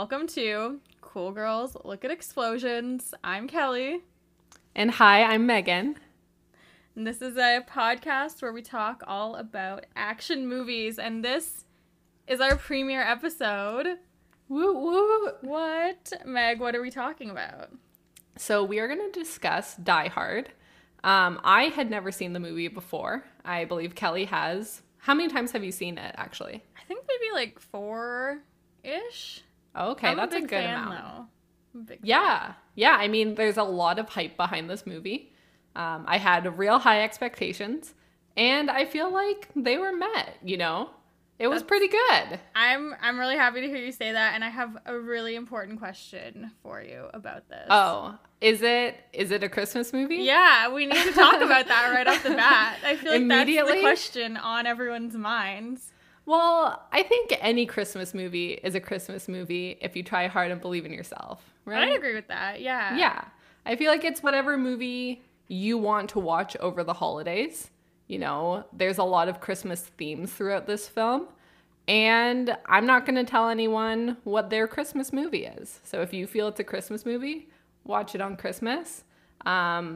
Welcome to Cool Girls Look at Explosions. I'm Kelly. And hi, I'm Megan. And this is a podcast where we talk all about action movies. And this is our premiere episode. Woo woo. What? Meg, what are we talking about? So we are going to discuss Die Hard. I had never seen the movie before. I believe Kelly has. How many times have you seen it, actually? I think maybe like 4-ish. Okay, I'm that's a good fan, amount. Though. Big yeah. Fan. Yeah, I mean, there's a lot of hype behind this movie. I had real high expectations, and I feel like they were met, you know? It was pretty good. I'm really happy to hear you say that, and I have a really important question for you about this. Oh, is it a Christmas movie? Yeah, we need to talk about that right off the bat. I feel like that's the question on everyone's minds. Well, I think any Christmas movie is a Christmas movie if you try hard and believe in yourself, right? I agree with that, yeah. Yeah, I feel like it's whatever movie you want to watch over the holidays. You know, there's a lot of Christmas themes throughout this film, and I'm not going to tell anyone what their Christmas movie is. So if you feel it's a Christmas movie, watch it on Christmas. I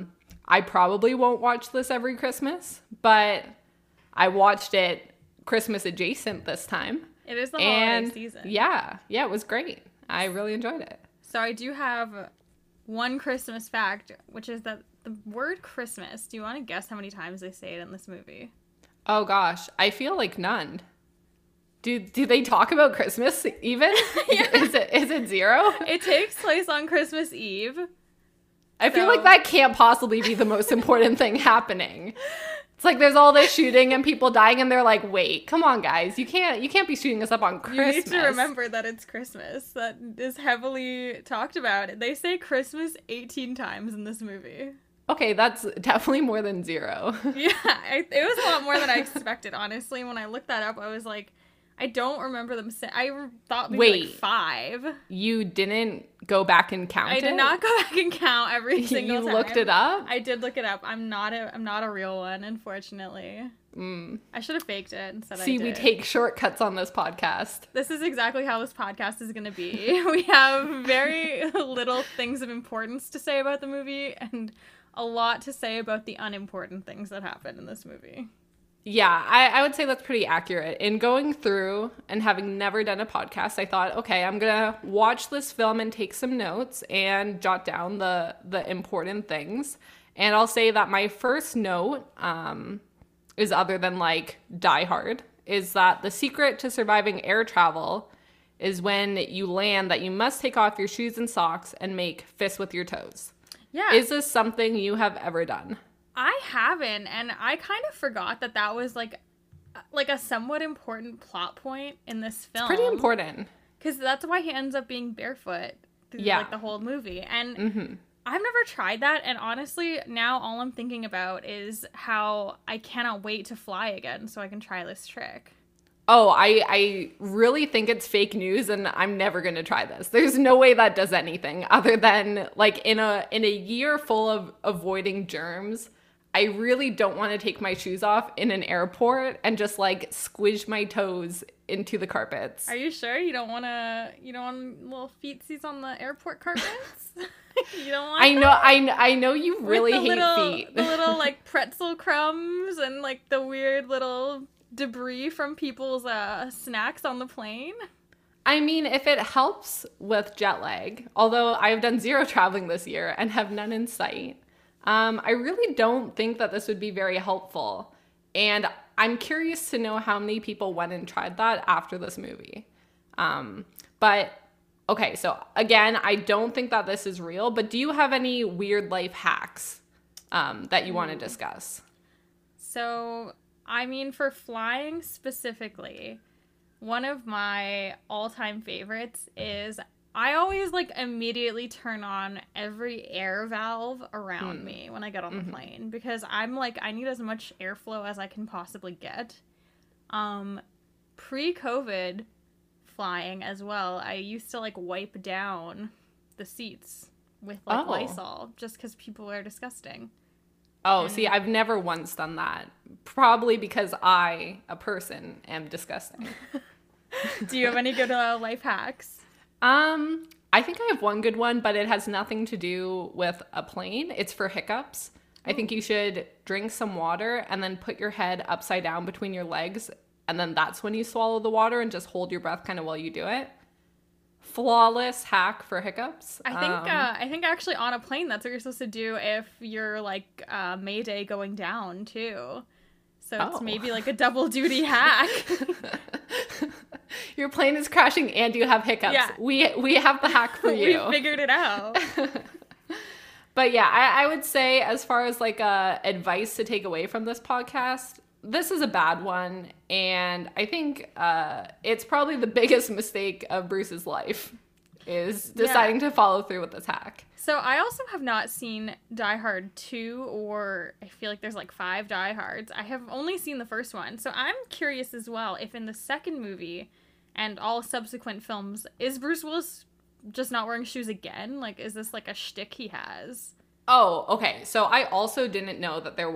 probably won't watch this every Christmas, but I watched it Christmas adjacent this time. It is the holiday season. Yeah, it was great. I really enjoyed it. So I do have one Christmas fact, which is that the word Christmas, do you want to guess how many times they say it in this movie? Oh, gosh. I feel like none. Do they talk about Christmas even? Yeah. Is it zero? It takes place on Christmas Eve. I feel like that can't possibly be the most important thing happening. It's like there's all this shooting and people dying, and they're like, wait, come on, guys. You can't be shooting us up on Christmas. You need to remember that it's Christmas. That is heavily talked about. They say Christmas 18 times in this movie. Okay, that's definitely more than zero. Yeah, it was a lot more than I expected, honestly. When I looked that up, I was like, I don't remember them saying. I thought maybe like five. You didn't go back and count it? I did not go back and count every single time. You looked it up? I did look it up. I'm not a real one, unfortunately. I should have faked it instead. See, we take shortcuts on this podcast. This is exactly how this podcast is going to be. We have very little things of importance to say about the movie and a lot to say about the unimportant things that happen in this movie. Yeah, I would say that's pretty accurate. In going through and having never done a podcast, I thought, okay, I'm going to watch this film and take some notes and jot down the important things. And I'll say that my first note is, other than like Die Hard, is that the secret to surviving air travel is when you land that you must take off your shoes and socks and make fists with your toes. Yeah. Is this something you have ever done? I haven't, and I kind of forgot that was, like a somewhat important plot point in this film. It's pretty important. Because that's why he ends up being barefoot through, the whole movie. And I've never tried that, and honestly, now all I'm thinking about is how I cannot wait to fly again so I can try this trick. Oh, I really think it's fake news, and I'm never going to try this. There's no way that does anything other than, like, in a year full of avoiding germs, I really don't want to take my shoes off in an airport and just like squish my toes into the carpets. Are you sure you don't want little feetsies on the airport carpets? You don't want. I know you really hate feet. The little like pretzel crumbs and like the weird little debris from people's snacks on the plane. I mean, if it helps with jet lag, although I've done zero traveling this year and have none in sight. I really don't think that this would be very helpful, and I'm curious to know how many people went and tried that after this movie. But, okay, so again, I don't think that this is real, but do you have any weird life hacks that you want to discuss? So, I mean, for flying specifically, one of my all-time favorites is I always, like, immediately turn on every air valve around me when I get on the plane, because I'm, like, I need as much airflow as I can possibly get. Pre-COVID flying as well, I used to, like, wipe down the seats with, like, Lysol, just because people are disgusting. Oh, and see, I've never once done that. Probably because I, a person, am disgusting. Do you have any good life hacks? I think I have one good one, but it has nothing to do with a plane. It's for hiccups. I think you should drink some water and then put your head upside down between your legs, and then that's when you swallow the water and just hold your breath kind of while you do it. Flawless hack for hiccups. I think actually on a plane, that's what you're supposed to do if you're like Mayday going down too. So it's maybe like a double duty hack. Your plane is crashing and you have hiccups. Yeah. We have the hack for you. We figured it out. But yeah, I would say as far as like advice to take away from this podcast, this is a bad one. And I think it's probably the biggest mistake of Bruce's life is deciding to follow through with this hack. So I also have not seen Die Hard 2, or I feel like there's like 5 Die Hards. I have only seen the first one. So I'm curious as well if in the second movie and all subsequent films, is Bruce Willis just not wearing shoes again? Like, is this like a shtick he has? Oh, okay. So I also didn't know that there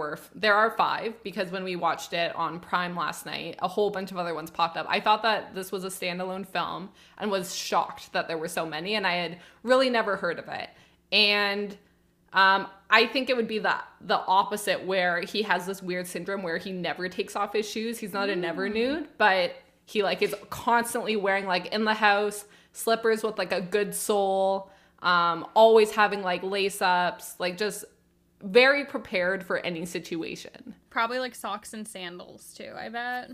are 5, because when we watched it on Prime last night, a whole bunch of other ones popped up. I thought that this was a standalone film and was shocked that there were so many, and I had really never heard of it. And I think it would be the opposite, where he has this weird syndrome where he never takes off his shoes. He's not a never nude, but he like is constantly wearing like in the house slippers with like a good sole, always having like lace ups, like just very prepared for any situation. Probably like socks and sandals too, I bet.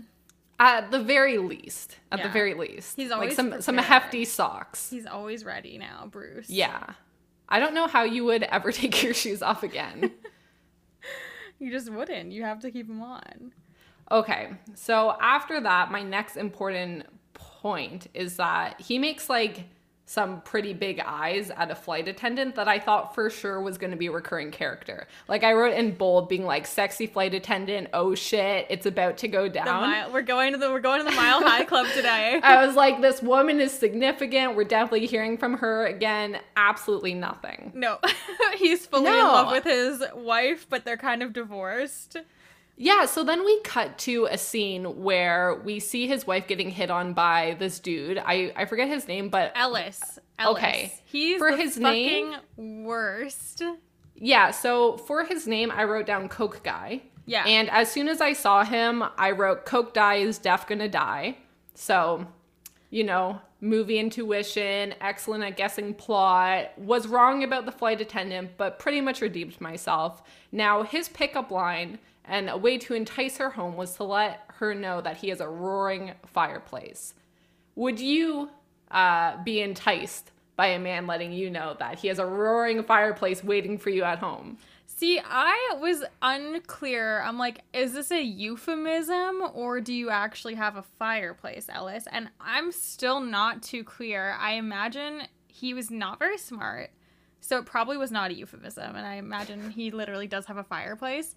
At the very least. The very least. He's always like some hefty socks. He's always ready now, Bruce. Yeah. I don't know how you would ever take your shoes off again. You just wouldn't. You have to keep them on. Okay. So after that, my next important point is that he makes like some pretty big eyes at a flight attendant that I thought for sure was going to be a recurring character. Like I wrote in bold being like, sexy flight attendant, oh shit, it's about to go down. We're going to the Mile High Club today. I was like, this woman is significant. We're definitely hearing from her again. Absolutely nothing. No. He's fully in love with his wife, but they're kind of divorced. Yeah, so then we cut to a scene where we see his wife getting hit on by this dude. I forget his name, but... Ellis. Okay. He's for his fucking name, worst. Yeah, so for his name, I wrote down Coke Guy. Yeah. And as soon as I saw him, I wrote, Coke Die is Deaf Gonna Die. So, you know, movie intuition, excellent at guessing plot, was wrong about the flight attendant, but pretty much redeemed myself. Now, his pickup line... and a way to entice her home was to let her know that he has a roaring fireplace. Would you be enticed by a man letting you know that he has a roaring fireplace waiting for you at home? See, I was unclear. I'm like, is this a euphemism or do you actually have a fireplace, Ellis? And I'm still not too clear. I imagine he was not very smart, so it probably was not a euphemism. And I imagine he literally does have a fireplace.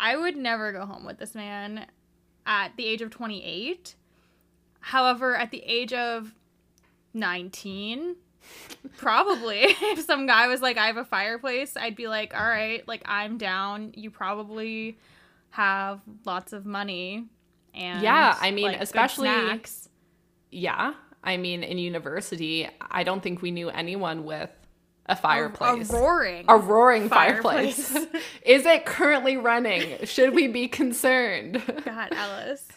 I would never go home with this man at the age of 28. However, at the age of 19, probably, if some guy was like, I have a fireplace, I'd be like, all right, like, I'm down. You probably have lots of money and yeah, I mean, like, especially good snacks. Yeah, I mean, in university, I don't think we knew anyone with a fireplace. A roaring fireplace. Is it currently running? Should we be concerned? God, Alice.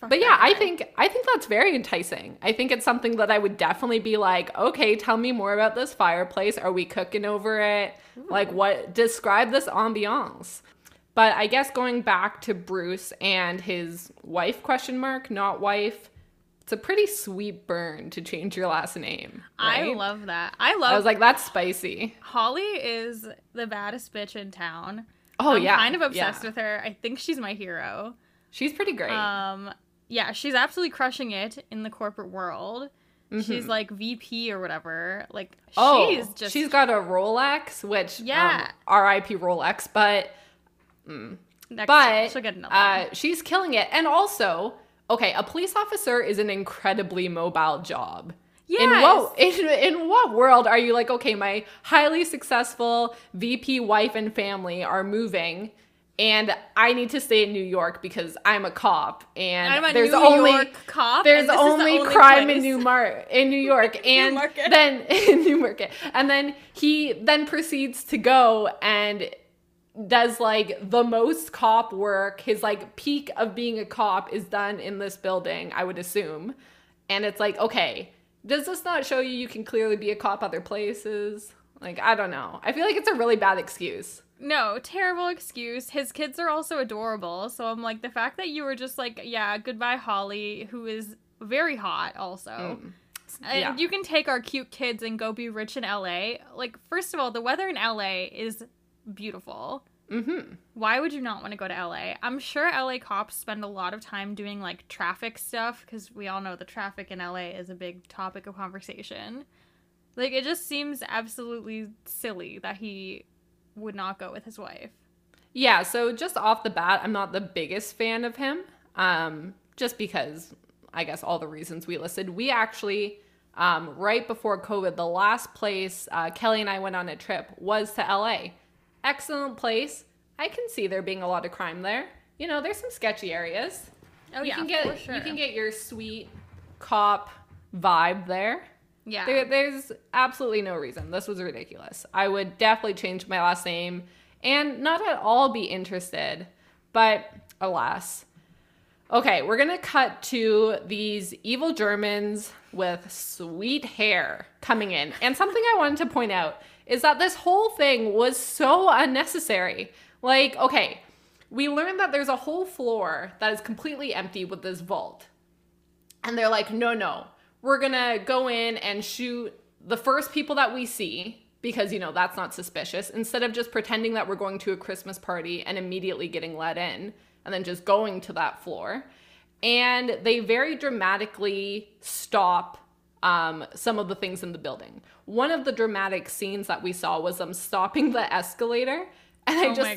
But yeah, I think that's very enticing. I think it's something that I would definitely be like, okay, tell me more about this fireplace. Are we cooking over it? Ooh. Like, what? Describe this ambiance. But I guess going back to Bruce and his wife, not wife. It's a pretty sweet burn to change your last name. Right? I love that. I was like, that's spicy. Holly is the baddest bitch in town. Oh, I'm kind of obsessed with her. I think she's my hero. She's pretty great. Yeah, she's absolutely crushing it in the corporate world. Mm-hmm. She's like VP or whatever. Like, she's got a Rolex, which R.I.P. Rolex, but she'll get another one. She's killing it, and also. Okay, a police officer is an incredibly mobile job. Yes. In what world are you like, okay, my highly successful VP wife and family are moving And I need to stay in New York because I'm a cop, and there's only crime place. in New York, and then in Newmarket, and then he then proceeds to go and does like the most cop work. His like peak of being a cop is done in this building, I would assume, and it's like, okay, does this not show you can clearly be a cop other places? Like, I don't know. I feel like it's a really bad excuse. No, terrible excuse. His kids are also adorable. So I'm like, the fact that you were just like, yeah, goodbye, Holly, who is very hot also. Yeah. And you can take our cute kids and go be rich in LA. Like, first of all, the weather in LA is beautiful. Mm-hmm. Why would you not want to go to LA? I'm sure LA cops spend a lot of time doing like traffic stuff, because we all know the traffic in LA is a big topic of conversation. Like, it just seems absolutely silly that he would not go with his wife. Yeah, so just off the bat, I'm not the biggest fan of him. Just because, I guess, all the reasons we listed. We actually, right before COVID, the last place Kelly and I went on a trip was to LA. Excellent place. I can see there being a lot of crime there. You know, there's some sketchy areas. Oh, yeah, for sure. You can get your sweet cop vibe there. Yeah. There's absolutely no reason. This was ridiculous. I would definitely change my last name and not at all be interested, but alas. Okay, we're going to cut to these evil Germans with sweet hair coming in. And something I wanted to point out is that this whole thing was so unnecessary. Like, okay, we learned that there's a whole floor that is completely empty with this vault. And they're like, no. We're going to go in and shoot the first people that we see because, you know, that's not suspicious, instead of just pretending that we're going to a Christmas party and immediately getting let in and then just going to that floor. And they very dramatically stop some of the things in the building. One of the dramatic scenes that we saw was them stopping the escalator. And I just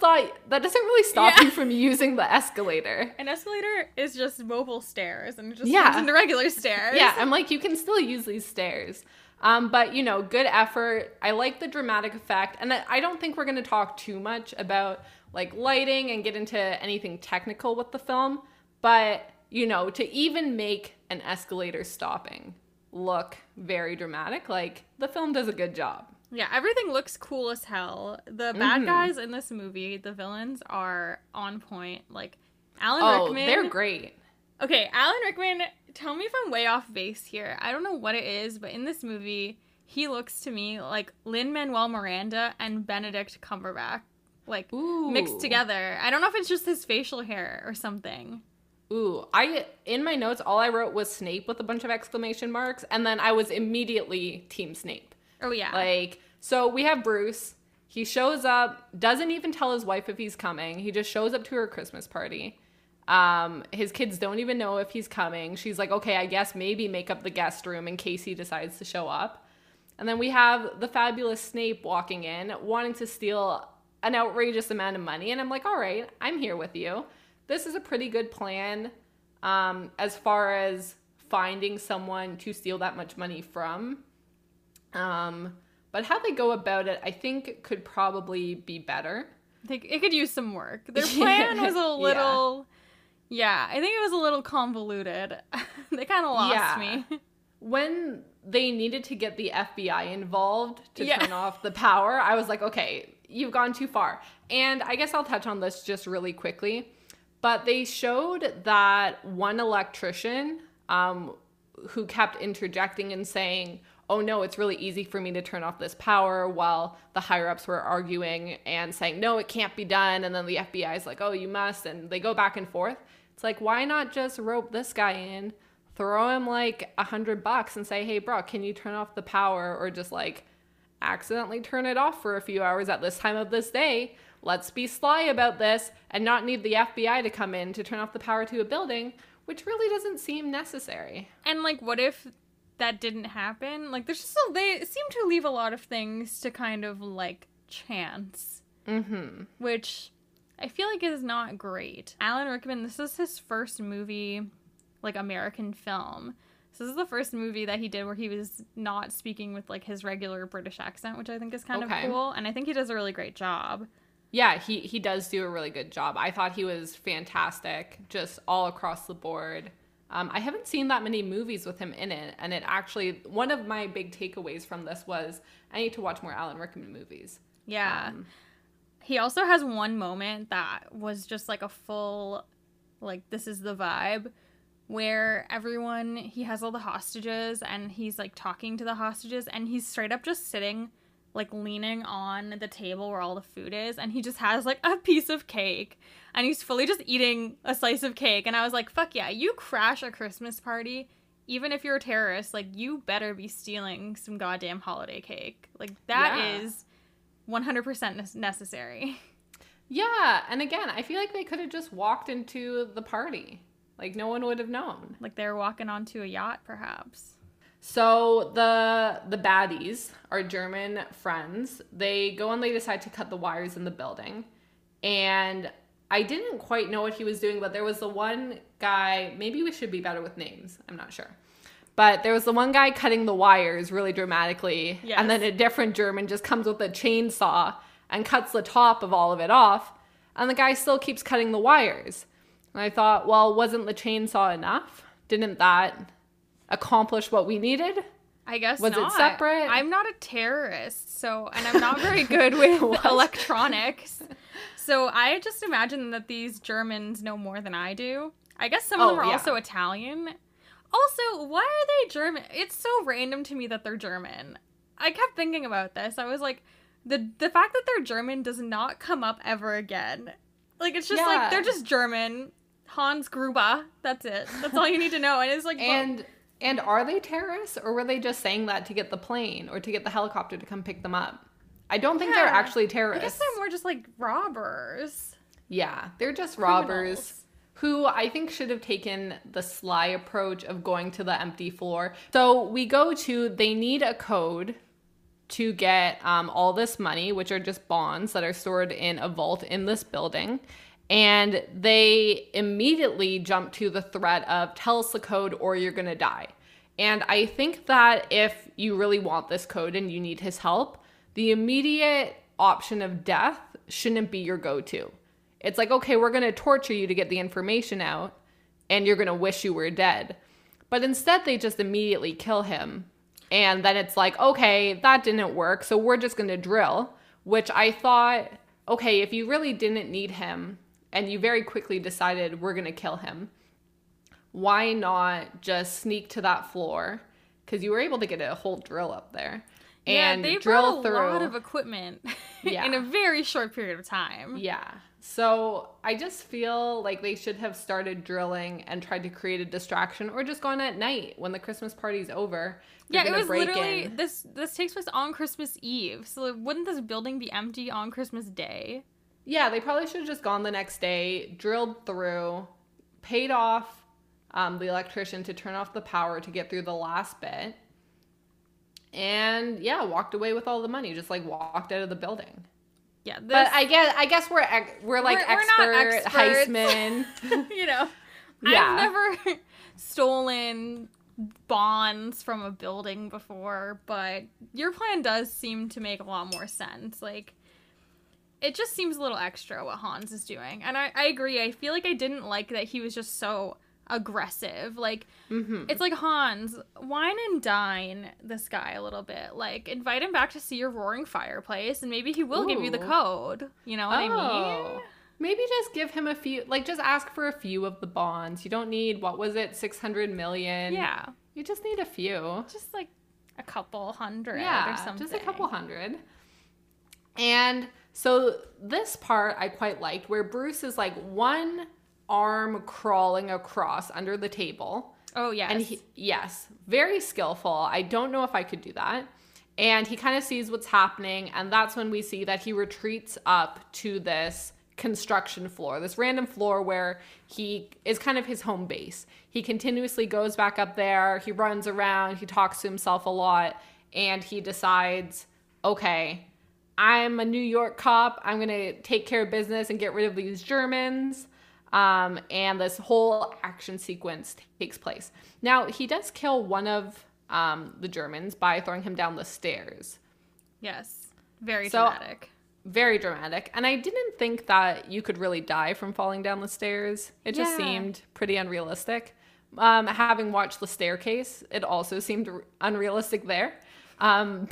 thought that doesn't really stop you from using the escalator. An escalator is just mobile stairs, and it just turns into regular stairs. Yeah, I'm like, you can still use these stairs. But, you know, good effort. I like the dramatic effect. And I don't think we're going to talk too much about, like, lighting and get into anything technical with the film. But, you know, to even make an escalator stopping look very dramatic, like, the film does a good job. Yeah, everything looks cool as hell. The bad guys in this movie, the villains, are on point. Like, Alan Rickman... Oh, they're great. Okay, Alan Rickman, tell me if I'm way off base here. I don't know what it is, but in this movie, he looks to me like Lin-Manuel Miranda and Benedict Cumberbatch, like, mixed together. I don't know if it's just his facial hair or something. Ooh, in my notes, all I wrote was Snape with a bunch of exclamation marks, and then I was immediately Team Snape. Oh, yeah. Like, so we have Bruce. He shows up, doesn't even tell his wife if he's coming. He just shows up to her Christmas party. His kids don't even know if he's coming. She's like, okay, I guess maybe make up the guest room in case he decides to show up. And then we have the fabulous Snape walking in, wanting to steal an outrageous amount of money. And I'm like, all right, I'm here with you. This is a pretty good plan as far as finding someone to steal that much money from. But how they go about it, I think, could probably be better. I think it could use some work. Their plan was a little, I think it was a little convoluted. They kind of lost me. When they needed to get the FBI involved to turn off the power, I was like, okay, you've gone too far. And I guess I'll touch on this just really quickly. But they showed that one electrician who kept interjecting and saying, oh no, it's really easy for me to turn off this power, while the higher-ups were arguing and saying, no, it can't be done. And then the FBI is like, oh, you must. And they go back and forth. It's like, why not just rope this guy in, throw him like $100 and say, hey, bro, can you turn off the power, or just like accidentally turn it off for a few hours at this time of this day? Let's be sly about this and not need the FBI to come in to turn off the power to a building, which really doesn't seem necessary. And like, what if that didn't happen? Like, there's just they seem to leave a lot of things to kind of like chance, which I feel like is not great. Alan Rickman, this is his first movie, like American film. So this is the first movie that he did where he was not speaking with like his regular British accent, which I think is kind of cool, and I think he does a really great job. Yeah, he does do a really good job. I thought he was fantastic, just all across the board. I haven't seen that many movies with him in it, and it actually, one of my big takeaways from this was I need to watch more Alan Rickman movies. Yeah. He also has one moment that was just like a full, like, this is the vibe, where everyone, he has all the hostages, and he's like talking to the hostages, and he's straight up just sitting, like, leaning on the table where all the food is, and he just has, like, a piece of cake, and he's fully just eating a slice of cake, and I was like, fuck yeah, you crash a Christmas party, even if you're a terrorist, like, you better be stealing some goddamn holiday cake. Like, that is 100% necessary. Yeah, and again, I feel like they could have just walked into the party. Like, no one would have known. Like, they were walking onto a yacht, perhaps. So the baddies are German friends. They go and they decide to cut the wires in the building. And I didn't quite know what he was doing, but there was the one guy, maybe we should be better with names, I'm not sure. But there was the one guy cutting the wires really dramatically. Yes. And then a different German just comes with a chainsaw and cuts the top of all of it off. And the guy still keeps cutting the wires. And I thought, well, wasn't the chainsaw enough? Didn't that accomplish what we needed? I guess not. Was it separate? I'm not a terrorist, so, and I'm not very good with electronics. So I just imagine that these Germans know more than I do. I guess some of them are also Italian. Also, why are they German? It's so random to me that they're German. I kept thinking about this. I was like, the fact that they're German does not come up ever again. Like, it's just like, they're just German. Hans Gruber. That's it. That's all you need to know. And it's like, And are they terrorists, or were they just saying that to get the plane or to get the helicopter to come pick them up? I don't think they're actually terrorists. I guess they're more just like robbers. Yeah, they're just criminals. Robbers who I think should have taken the sly approach of going to the empty floor. So we go to, they need a code to get all this money, which are just bonds that are stored in a vault in this building. And they immediately jump to the threat of, tell us the code or you're going to die. And I think that if you really want this code and you need his help, the immediate option of death shouldn't be your go-to. It's like, okay, we're going to torture you to get the information out and you're going to wish you were dead. But instead, they just immediately kill him. And then it's like, okay, that didn't work, so we're just going to drill. Which I thought, okay, if you really didn't need him, and you very quickly decided we're going to kill him, why not just sneak to that floor? Because you were able to get a whole drill up there. And they drill through. Yeah, they brought a lot of equipment in a very short period of time. Yeah. So I just feel like they should have started drilling and tried to create a distraction, or just gone at night when the Christmas party's over. Yeah, it was literally, this takes place on Christmas Eve. So wouldn't this building be empty on Christmas Day? Yeah, they probably should have just gone the next day, drilled through, paid off the electrician to turn off the power to get through the last bit, and walked away with all the money, just like walked out of the building. Yeah, but I guess we're like expert heistmen, you know. I've never stolen bonds from a building before, but your plan does seem to make a lot more sense. Like, it just seems a little extra what Hans is doing. And I agree. I feel like I didn't like that he was just so aggressive. Like, It's like, Hans, wine and dine this guy a little bit. Like, invite him back to see your roaring fireplace, and maybe he will give you the code. You know what I mean? Maybe just give him a few, like, just ask for a few of the bonds. You don't need, what was it, 600 million? Yeah. You just need a few. Just, like, a couple hundred or something. Yeah, just a couple hundred. And so this part I quite liked, where Bruce is like one arm crawling across under the table. Oh, yes. And yes, very skillful. I don't know if I could do that. And he kind of sees what's happening, and that's when we see that he retreats up to this construction floor, this random floor where he is kind of his home base. He continuously goes back up there. He runs around. He talks to himself a lot, and he decides, okay, I'm a New York cop. I'm going to take care of business and get rid of these Germans. And this whole action sequence takes place. Now, he does kill one of the Germans by throwing him down the stairs. Yes. Very dramatic. very dramatic. And I didn't think that you could really die from falling down the stairs. It just seemed pretty unrealistic. Having watched The Staircase, it also seemed unrealistic there. But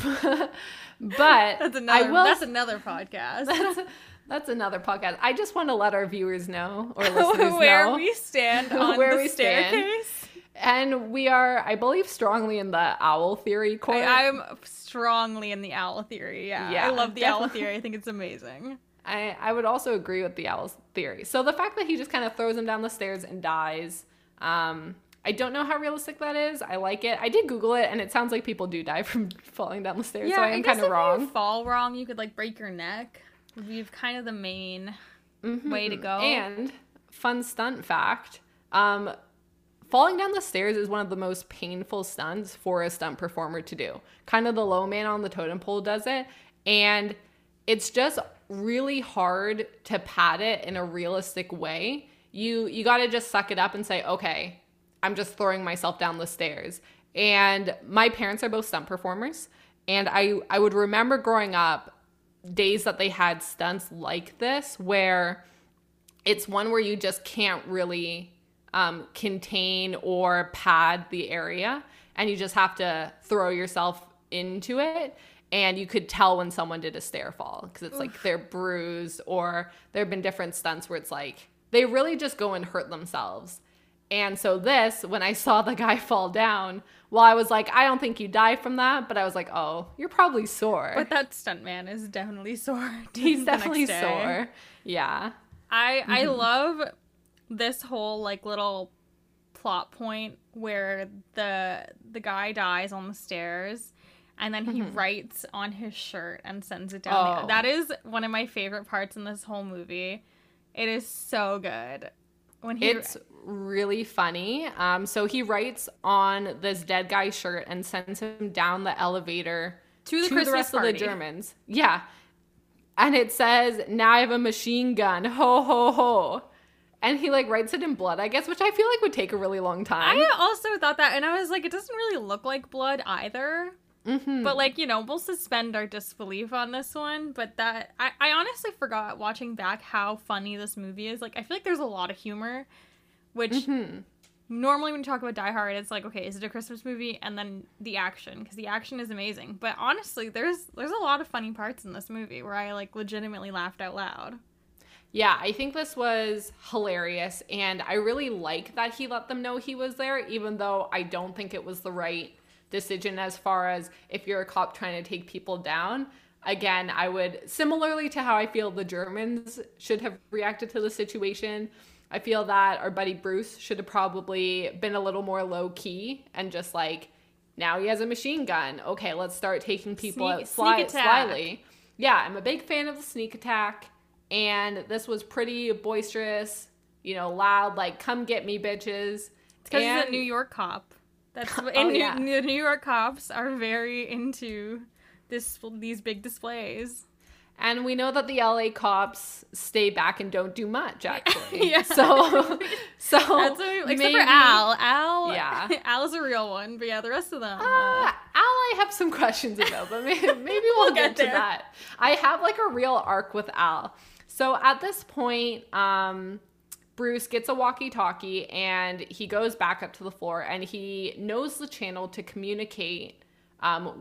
that's another podcast. That's another podcast. I just want to let our viewers know or listeners know we stand on the staircase. And we are, I believe, strongly in the owl theory court. I'm strongly in the owl theory. Yeah. I love the owl theory. I think it's amazing. I would also agree with the owl theory. So the fact that he just kind of throws him down the stairs and dies, I don't know how realistic that is. I like it. I did Google it, and it sounds like people do die from falling down the stairs, so I am kind of wrong. If you fall wrong, you could, break your neck. Would be kind of the main way to go. And, fun stunt fact, falling down the stairs is one of the most painful stunts for a stunt performer to do. Kind of the low man on the totem pole does it, and it's just really hard to pad it in a realistic way. You got to just suck it up and say, okay, I'm just throwing myself down the stairs. And my parents are both stunt performers. And I would remember growing up days that they had stunts like this, where it's one where you just can't really contain or pad the area. And you just have to throw yourself into it. And you could tell when someone did a stair fall because it's like they're bruised, or there have been different stunts where it's like they really just go and hurt themselves. And so this, when I saw the guy fall down, I was like, I don't think you die from that. But I was like, oh, you're probably sore. But that stuntman is definitely sore. He's definitely sore. Yeah. I love this whole little plot point where the guy dies on the stairs. And then he writes on his shirt and sends it down. Oh. That is one of my favorite parts in this whole movie. It is so good. It's really funny. So he writes on this dead guy's shirt and sends him down the elevator to the rest of the Germans. Yeah. And it says, now I have a machine gun. Ho, ho, ho. And he writes it in blood, I guess, which I feel like would take a really long time. I also thought that. And I was like, it doesn't really look like blood either. Mm-hmm. But we'll suspend our disbelief on this one. But that I honestly forgot watching back how funny this movie is. I feel like there's a lot of humor, which normally when you talk about Die Hard, it's like, okay, is it a Christmas movie? And then the action, because the action is amazing. But honestly, there's a lot of funny parts in this movie where I legitimately laughed out loud. Yeah, I think this was hilarious, and I really like that he let them know he was there, even though I don't think it was the right decision as far as if you're a cop trying to take people down. Again, I would, similarly to how I feel the Germans should have reacted to the situation, I feel that our buddy Bruce should have probably been a little more low-key and just now he has a machine gun. Okay, let's start taking people out slyly. Yeah, I'm a big fan of the sneak attack, and this was pretty boisterous, loud, come get me, bitches. It's because he's a New York cop. That's the New York cops are very into these big displays. And we know that the LA cops stay back and don't do much, actually. Yeah. So except for Al. Al is a real one, but the rest of them. Al, I have some questions about, but maybe we'll get to that. I have a real arc with Al. So at this point, Bruce gets a walkie-talkie, and he goes back up to the floor, and he knows the channel to communicate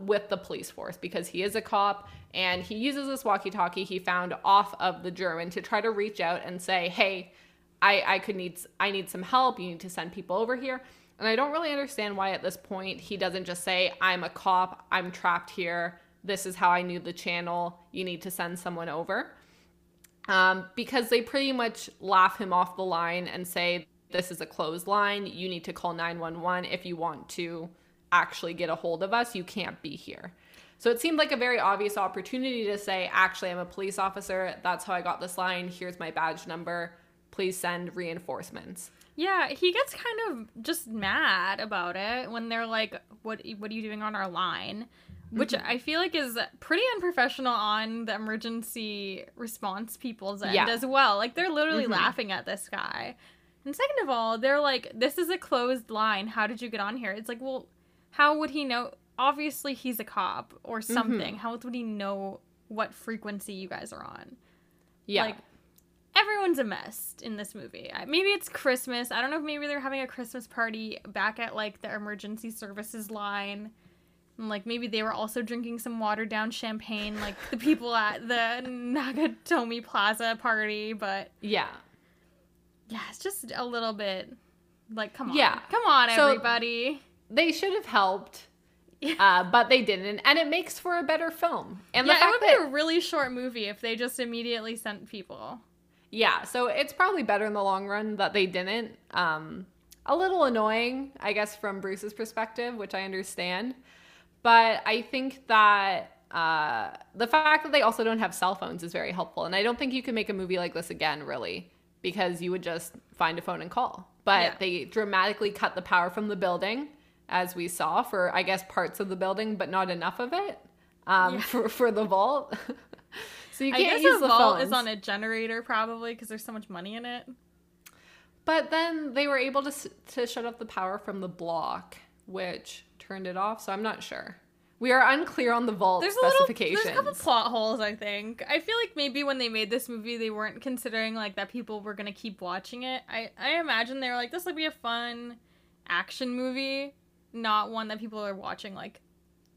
with the police force because he is a cop, and he uses this walkie-talkie he found off of the German to try to reach out and say, hey, I need some help. You need to send people over here. And I don't really understand why at this point he doesn't just say, I'm a cop. I'm trapped here. This is how I knew the channel. You need to send someone over. Because they pretty much laugh him off the line and say, this is a closed line. You need to call 911 if you want to actually get a hold of us. You can't be here. So it seemed like a very obvious opportunity to say, actually, I'm a police officer. That's how I got this line. Here's my badge number. Please send reinforcements. Yeah, he gets kind of just mad about it when they're like, what are you doing on our line? Which I feel like is pretty unprofessional on the emergency response people's end as well. They're literally laughing at this guy. And second of all, they're like, this is a closed line. How did you get on here? It's like, well, how would he know? Obviously, he's a cop or something. How else would he know what frequency you guys are on. Yeah. Like, everyone's a mess in this movie. Maybe it's Christmas. I don't know if maybe they're having a Christmas party back at, like, the emergency services line. And, like, maybe they were also drinking some watered-down champagne, like the people at the Nagatomi Plaza party, but... Yeah. Yeah, it's just a little bit... Like, come on. Yeah. Come on, everybody. So they should have helped, but they didn't. And it makes for a better film. And yeah, the fact it would be a really short movie if they just immediately sent people. Yeah, so it's probably better in the long run that they didn't. A little annoying, I guess, from Bruce's perspective, which I understand. But I think that the fact that they also don't have cell phones is very helpful. And I don't think you can make a movie like this again, really, because you would just find a phone and call. But yeah. They dramatically cut the power from the building, as we saw, for, I guess, parts of the building, but not enough of it for the vault. So you can't use the phones. I guess the vault is on a generator, probably, because there's so much money in it. But then they were able to shut off the power from the block, which turned it off, so I'm not sure. We are unclear on the vault specifications. There's a couple plot holes, I think. I feel like maybe when they made this movie, they weren't considering, like, that people were going to keep watching it. I imagine they were like, this would be a fun action movie, not one that people are watching, like,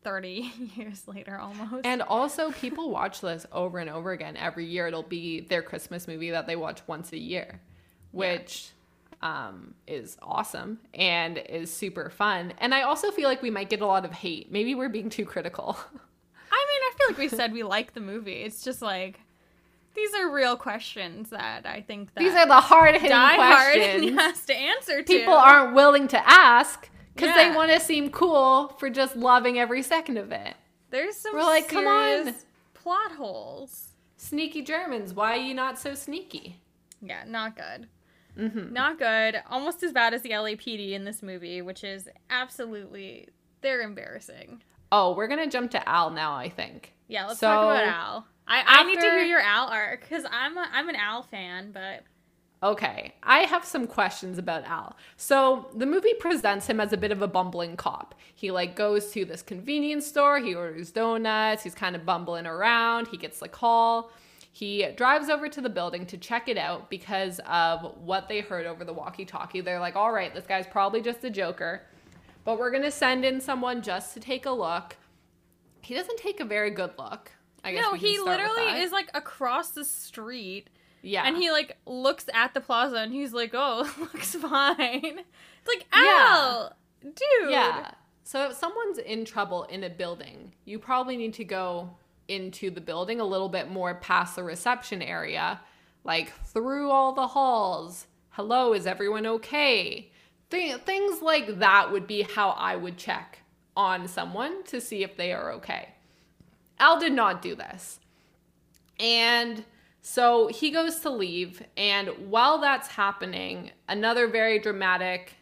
30 years later almost. And also, people watch this over and over again. Every year, it'll be their Christmas movie that they watch once a year, which... Yeah. Is awesome and is super fun. And I also feel like we might get a lot of hate. Maybe we're being too critical. I mean, I feel like we said we like the movie. It's just like, these are real questions that I think that... These are the hard-hitting questions. Hard has to answer to. People aren't willing to ask because they want to seem cool for just loving every second of it. There's some come on, plot holes. Sneaky Germans, why are you not so sneaky? Yeah, not good. Mm-hmm. Not good. Almost as bad as the LAPD in this movie, which is absolutely, they're embarrassing. Oh, we're going to jump to Al now, I think. Yeah, let's talk about Al. I need to hear your Al arc, because I'm an Al fan, but... Okay, I have some questions about Al. So the movie presents him as a bit of a bumbling cop. He goes to this convenience store, he orders donuts, he's kind of bumbling around, he gets the call... He drives over to the building to check it out because of what they heard over the walkie-talkie. They're like, all right, this guy's probably just a joker, but we're going to send in someone just to take a look. He doesn't take a very good look. I guess no, he literally is, across the street. Yeah. And he, looks at the plaza and he's like, oh, looks fine. It's like, ow, dude. Yeah. So if someone's in trouble in a building, you probably need to go... into the building a little bit more past the reception area, through all the halls. Hello, is everyone okay? Things like that would be how I would check on someone to see if they are okay. Al did not do this. And so he goes to leave. And while that's happening, another very dramatic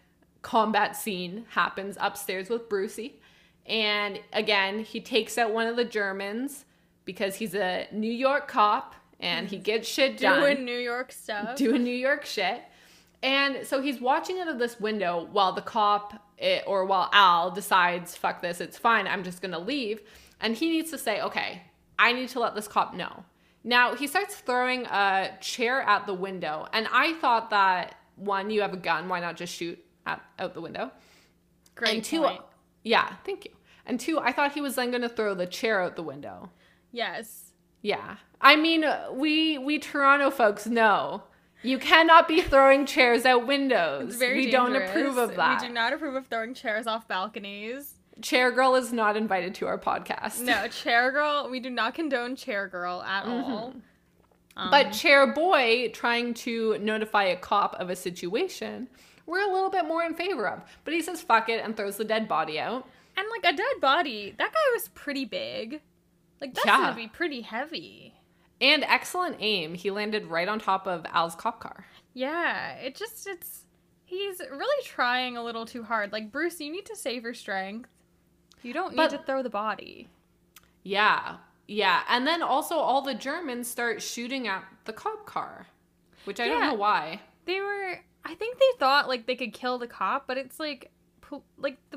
combat scene happens upstairs with Brucey. And again, he takes out one of the Germans. Because he's a New York cop, and he gets shit done. Doing New York stuff. Doing New York shit. And so he's watching out of this window while the cop, while Al decides, fuck this, it's fine, I'm just going to leave. And he needs to say, okay, I need to let this cop know. Now, he starts throwing a chair at the window. And I thought that, one, you have a gun, why not just shoot out the window? Great and two, point. Yeah, thank you. And two, I thought he was then going to throw the chair out the window. Yes. Yeah. I mean, we Toronto folks know you cannot be throwing chairs out windows. It's very dangerous. We don't approve of that. We do not approve of throwing chairs off balconies. Chair girl is not invited to our podcast. No, chair girl, we do not condone chair girl at all. But chair boy trying to notify a cop of a situation, we're a little bit more in favor of. But he says fuck it and throws the dead body out. And a dead body, that guy was pretty big. That's going to be pretty heavy. And excellent aim. He landed right on top of Al's cop car. Yeah, he's really trying a little too hard. Bruce, you need to save your strength. You don't need to throw the body. Yeah, yeah. And then also all the Germans start shooting at the cop car, which I don't know why. I think they thought, they could kill the cop, but it's the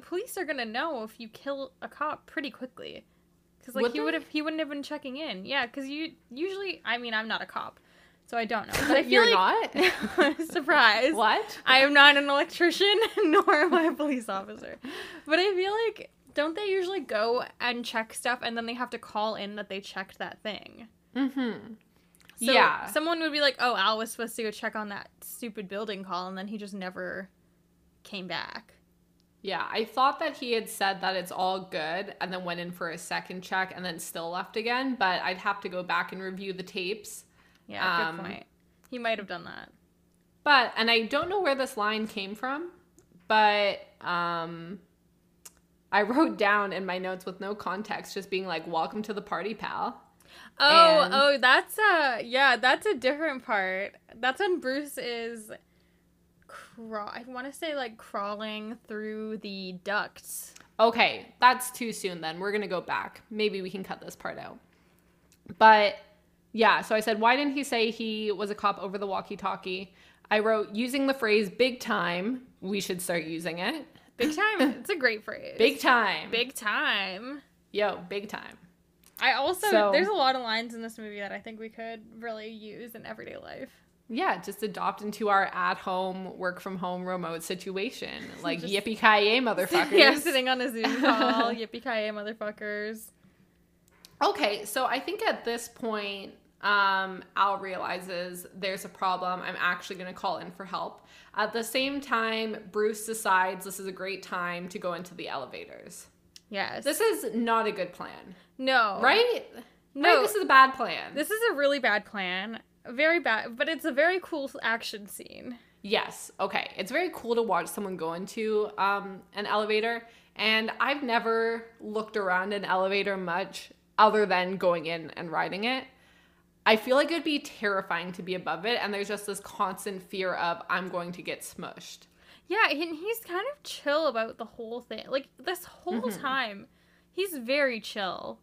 police are going to know if you kill a cop pretty quickly. Because like he wouldn't have been checking in. Yeah, because you usually, I mean, I'm not a cop, so I don't know. But I feel you're like, not? Surprise. What? I am not an electrician, nor am I a police officer. But I feel like, don't they usually go and check stuff, and then they have to call in that they checked that thing? Mm-hmm. So yeah. Someone would be like, oh, Al was supposed to go check on that stupid building call, and then he just never came back. Yeah, I thought that he had said that it's all good and then went in for a second check and then still left again, but I'd have to go back and review the tapes. Yeah, good point. He might have done that. But, and I don't know where this line came from, but I wrote down in my notes with no context, just being like, welcome to the party, pal. Oh, and... that's a different part. That's when Bruce is... I want to say, like, crawling through the ducts. Okay, that's too soon then. We're going to go back. Maybe we can cut this part out. But, yeah, so I said, why didn't he say he was a cop over the walkie-talkie? I wrote, using the phrase big time, we should start using it. Big time? It's a great phrase. Big time. Big time. Yo, big time. I also, there's a lot of lines in this movie that I think we could really use in everyday life. Yeah, just adopt into our at-home, work-from-home, remote situation. Like, just, yippee-ki-yay, motherfuckers. Yeah, sitting on a Zoom call, yippee-ki-yay, motherfuckers. Okay, so I think at this point, Al realizes there's a problem. I'm actually going to call in for help. At the same time, Bruce decides this is a great time to go into the elevators. Yes. This is not a good plan. No. Right? No. Right? This is a bad plan. This is a really bad plan. Very bad, but it's a very cool action scene. Yes. Okay. It's very cool to watch someone go into an elevator, and I've never looked around an elevator much other than going in and riding it. I feel like it'd be terrifying to be above it, and there's just this constant fear of, I'm going to get smushed. Yeah, and he's kind of chill about the whole thing. Like, this whole time, he's very chill.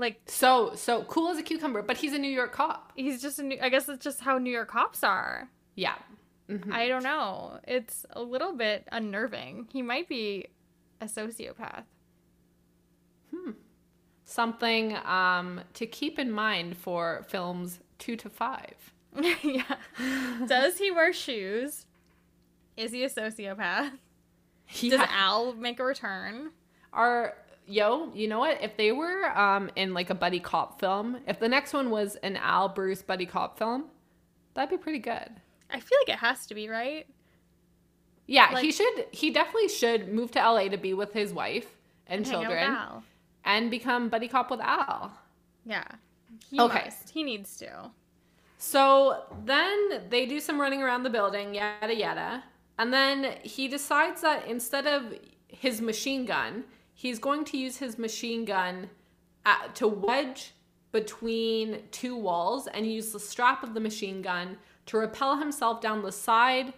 Like, so cool as a cucumber, but he's a New York cop. He's just I guess it's just how New York cops are. Yeah. Mm-hmm. I don't know. It's a little bit unnerving. He might be a sociopath. Something to keep in mind for films 2 to 5. Yeah. Does he wear shoes? Is he a sociopath? Yeah. Does Al make a return? Yo, you know what? If they were in, like, a buddy cop film, if the next one was an Al Bruce buddy cop film, that'd be pretty good. I feel like it has to be, right? Yeah, like, he definitely should move to LA to be with his wife and children and become buddy cop with Al. Yeah. He needs to. So then they do some running around the building, yada, yada. And then he decides that instead of his machine gun... He's going to use his machine gun to wedge between two walls and use the strap of the machine gun to rappel himself down the side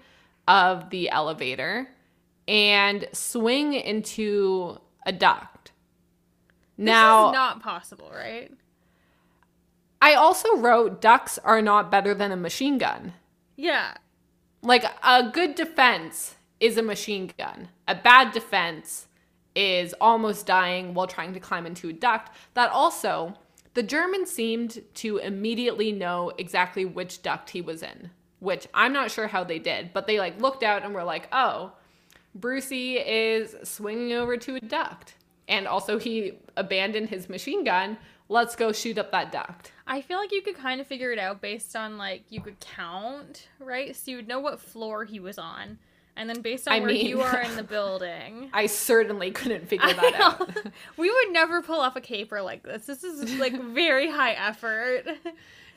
of the elevator and swing into a duct. Now, this is not possible, right? I also wrote, ducts are not better than a machine gun. Yeah. Like, a good defense is a machine gun. A bad defense is almost dying while trying to climb into a duct. That also, the German seemed to immediately know exactly which duct he was in, which I'm not sure how they did, but they, like, looked out and were like, oh, Brucey is swinging over to a duct. And also he abandoned his machine gun. Let's go shoot up that duct. I feel like you could kind of figure it out based on, like, you could count, right? So you would know what floor he was on. And then based on where you are in the building. I certainly couldn't figure that out. We would never pull off a caper like this. This is, like, very high effort.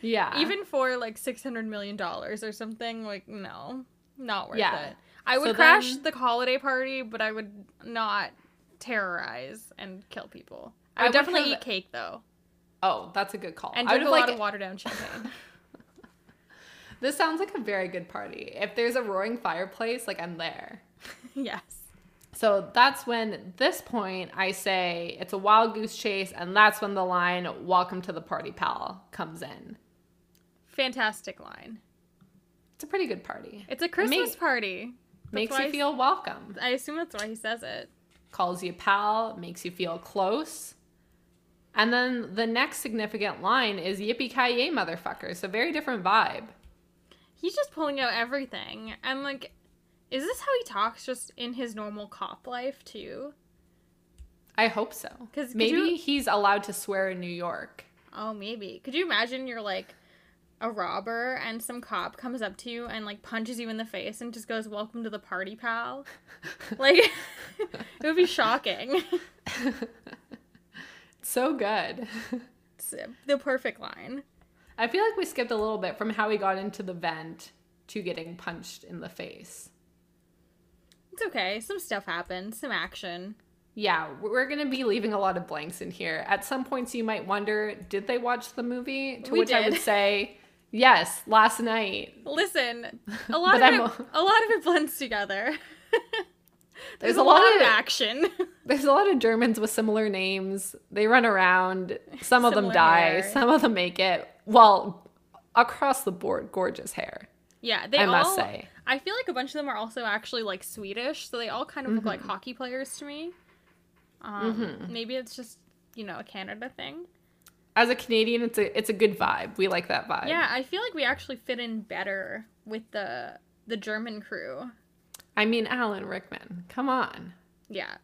Yeah. Even for, like, $600 million or something, like, no. Not worth it. I would crash the holiday party, but I would not terrorize and kill people. I would definitely eat cake, though. Oh, that's a good call. And drink a lot of watered-down champagne. This sounds like a very good party. If there's a roaring fireplace, like, I'm there. Yes. So that's when, at this point, I say it's a wild goose chase, and that's when the line, welcome to the party, pal, comes in. Fantastic line. It's a pretty good party. It's a Christmas party. Makes you feel welcome. I assume that's why he says it. Calls you pal, makes you feel close. And then the next significant line is yippee-ki-yay, motherfucker. So very different vibe. He's just pulling out everything. I'm like, is this how he talks just in his normal cop life too? I hope so. Because maybe he's allowed to swear in New York. Oh, maybe. Could you imagine you're like a robber and some cop comes up to you and like punches you in the face and just goes, "Welcome to the party, pal." Like, it would be shocking. So good. It's the perfect line. I feel like we skipped a little bit from how he got into the vent to getting punched in the face. It's okay. Some stuff happened. Some action. Yeah, we're going to be leaving a lot of blanks in here. At some points you might wonder, did they watch the movie? To which I would say, yes, last night. Listen, a lot of it blends together. There's a lot of action. There's a lot of Germans with similar names. They run around. Some of them die. Hair. Some of them make it. Well, across the board, gorgeous hair. Yeah, I must say. I feel like a bunch of them are also actually like Swedish, so they all kind of look like hockey players to me. Maybe it's just, you know, a Canada thing. As a Canadian, it's a good vibe. We like that vibe. Yeah, I feel like we actually fit in better with the German crew. I mean, Alan Rickman. Come on. Yeah.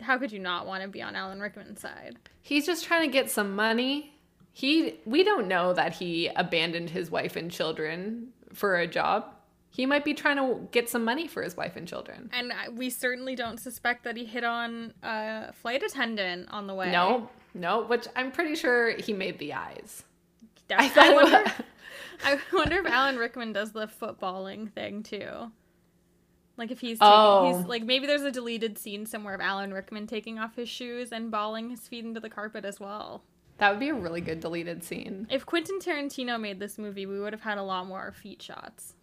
How could you not want to be on Alan Rickman's side? He's just trying to get some money. We don't know that he abandoned his wife and children for a job. He might be trying to get some money for his wife and children. And we certainly don't suspect that he hit on a flight attendant on the way. No, which I'm pretty sure he made the eyes. I wonder if Alan Rickman does the footballing thing too. Like if he's like, maybe there's a deleted scene somewhere of Alan Rickman taking off his shoes and balling his feet into the carpet as well. That would be a really good deleted scene. If Quentin Tarantino made this movie, we would have had a lot more feet shots.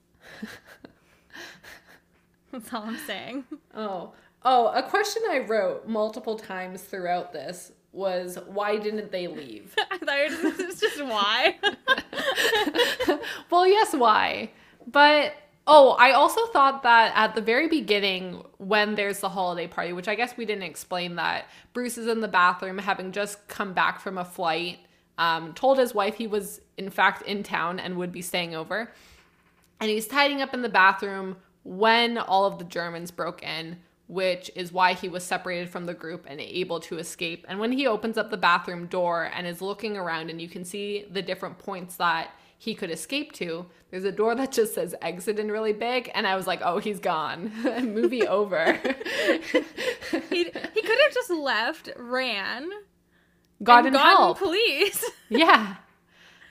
That's all I'm saying. Oh, a question I wrote multiple times throughout this was, why didn't they leave? I thought it was just why. Well, yes, why? But, I also thought that at the very beginning, when there's the holiday party, which I guess we didn't explain that, Bruce is in the bathroom having just come back from a flight, told his wife he was, in fact, in town and would be staying over. And he's tidying up in the bathroom when all of the Germans broke in, which is why he was separated from the group and able to escape. And when he opens up the bathroom door and is looking around, and you can see the different points that he could escape to, there's a door that just says exit in really big, and I was like, oh, he's gone. Movie over. He could have just left, ran, gotten help. Police. Yeah.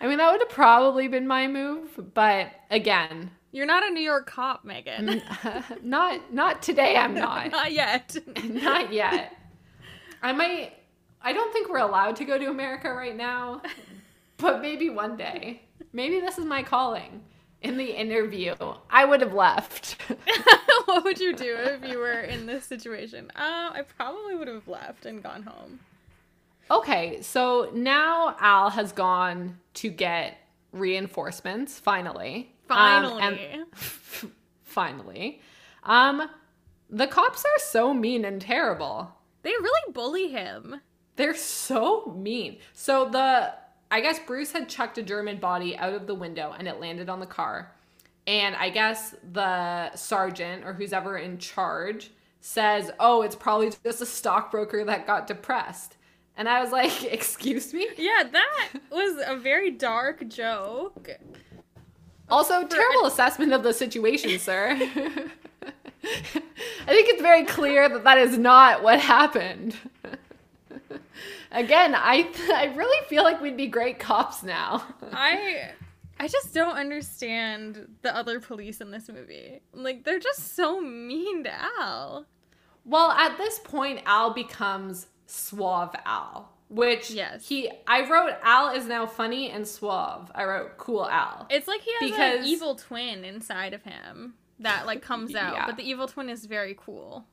I mean, that would have probably been my move, but again... You're not a New York cop, Megan. Not today, I'm not. Not yet. Not yet. I don't think we're allowed to go to America right now, but maybe one day. Maybe this is my calling. In the interview, I would have left. What would you do if you were in this situation? I probably would have left and gone home. Okay, so now Al has gone to get reinforcements, finally. Finally. The cops are so mean and terrible. They really bully him. They're so mean. So I guess Bruce had chucked a German body out of the window and it landed on the car. And I guess the sergeant or who's ever in charge says, oh, it's probably just a stockbroker that got depressed. And I was like, excuse me? Yeah, that was a very dark joke. Also, terrible assessment of the situation, sir. I think it's very clear that is not what happened. Again, I really feel like we'd be great cops now. I just don't understand the other police in this movie. Like, they're just so mean to Al. Well, at this point, Al becomes suave Al. Which, yes. I wrote, Al is now funny and suave. I wrote, cool Al. It's like he has an evil twin inside of him that, like, comes out. Yeah. But the evil twin is very cool.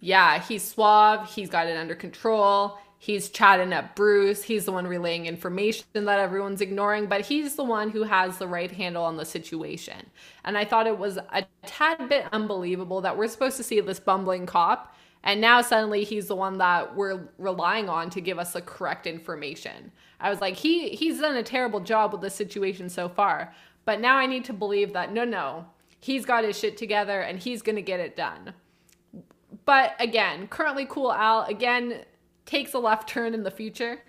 Yeah, he's suave. He's got it under control. He's chatting up Bruce. He's the one relaying information that everyone's ignoring. But he's the one who has the right handle on the situation. And I thought it was a tad bit unbelievable that we're supposed to see this bumbling cop And now suddenly he's the one that we're relying on to give us the correct information. I was like, he's done a terrible job with this situation so far, but now I need to believe that no, he's got his shit together and he's going to get it done. But again, currently Cool Al, again, takes a left turn in the future.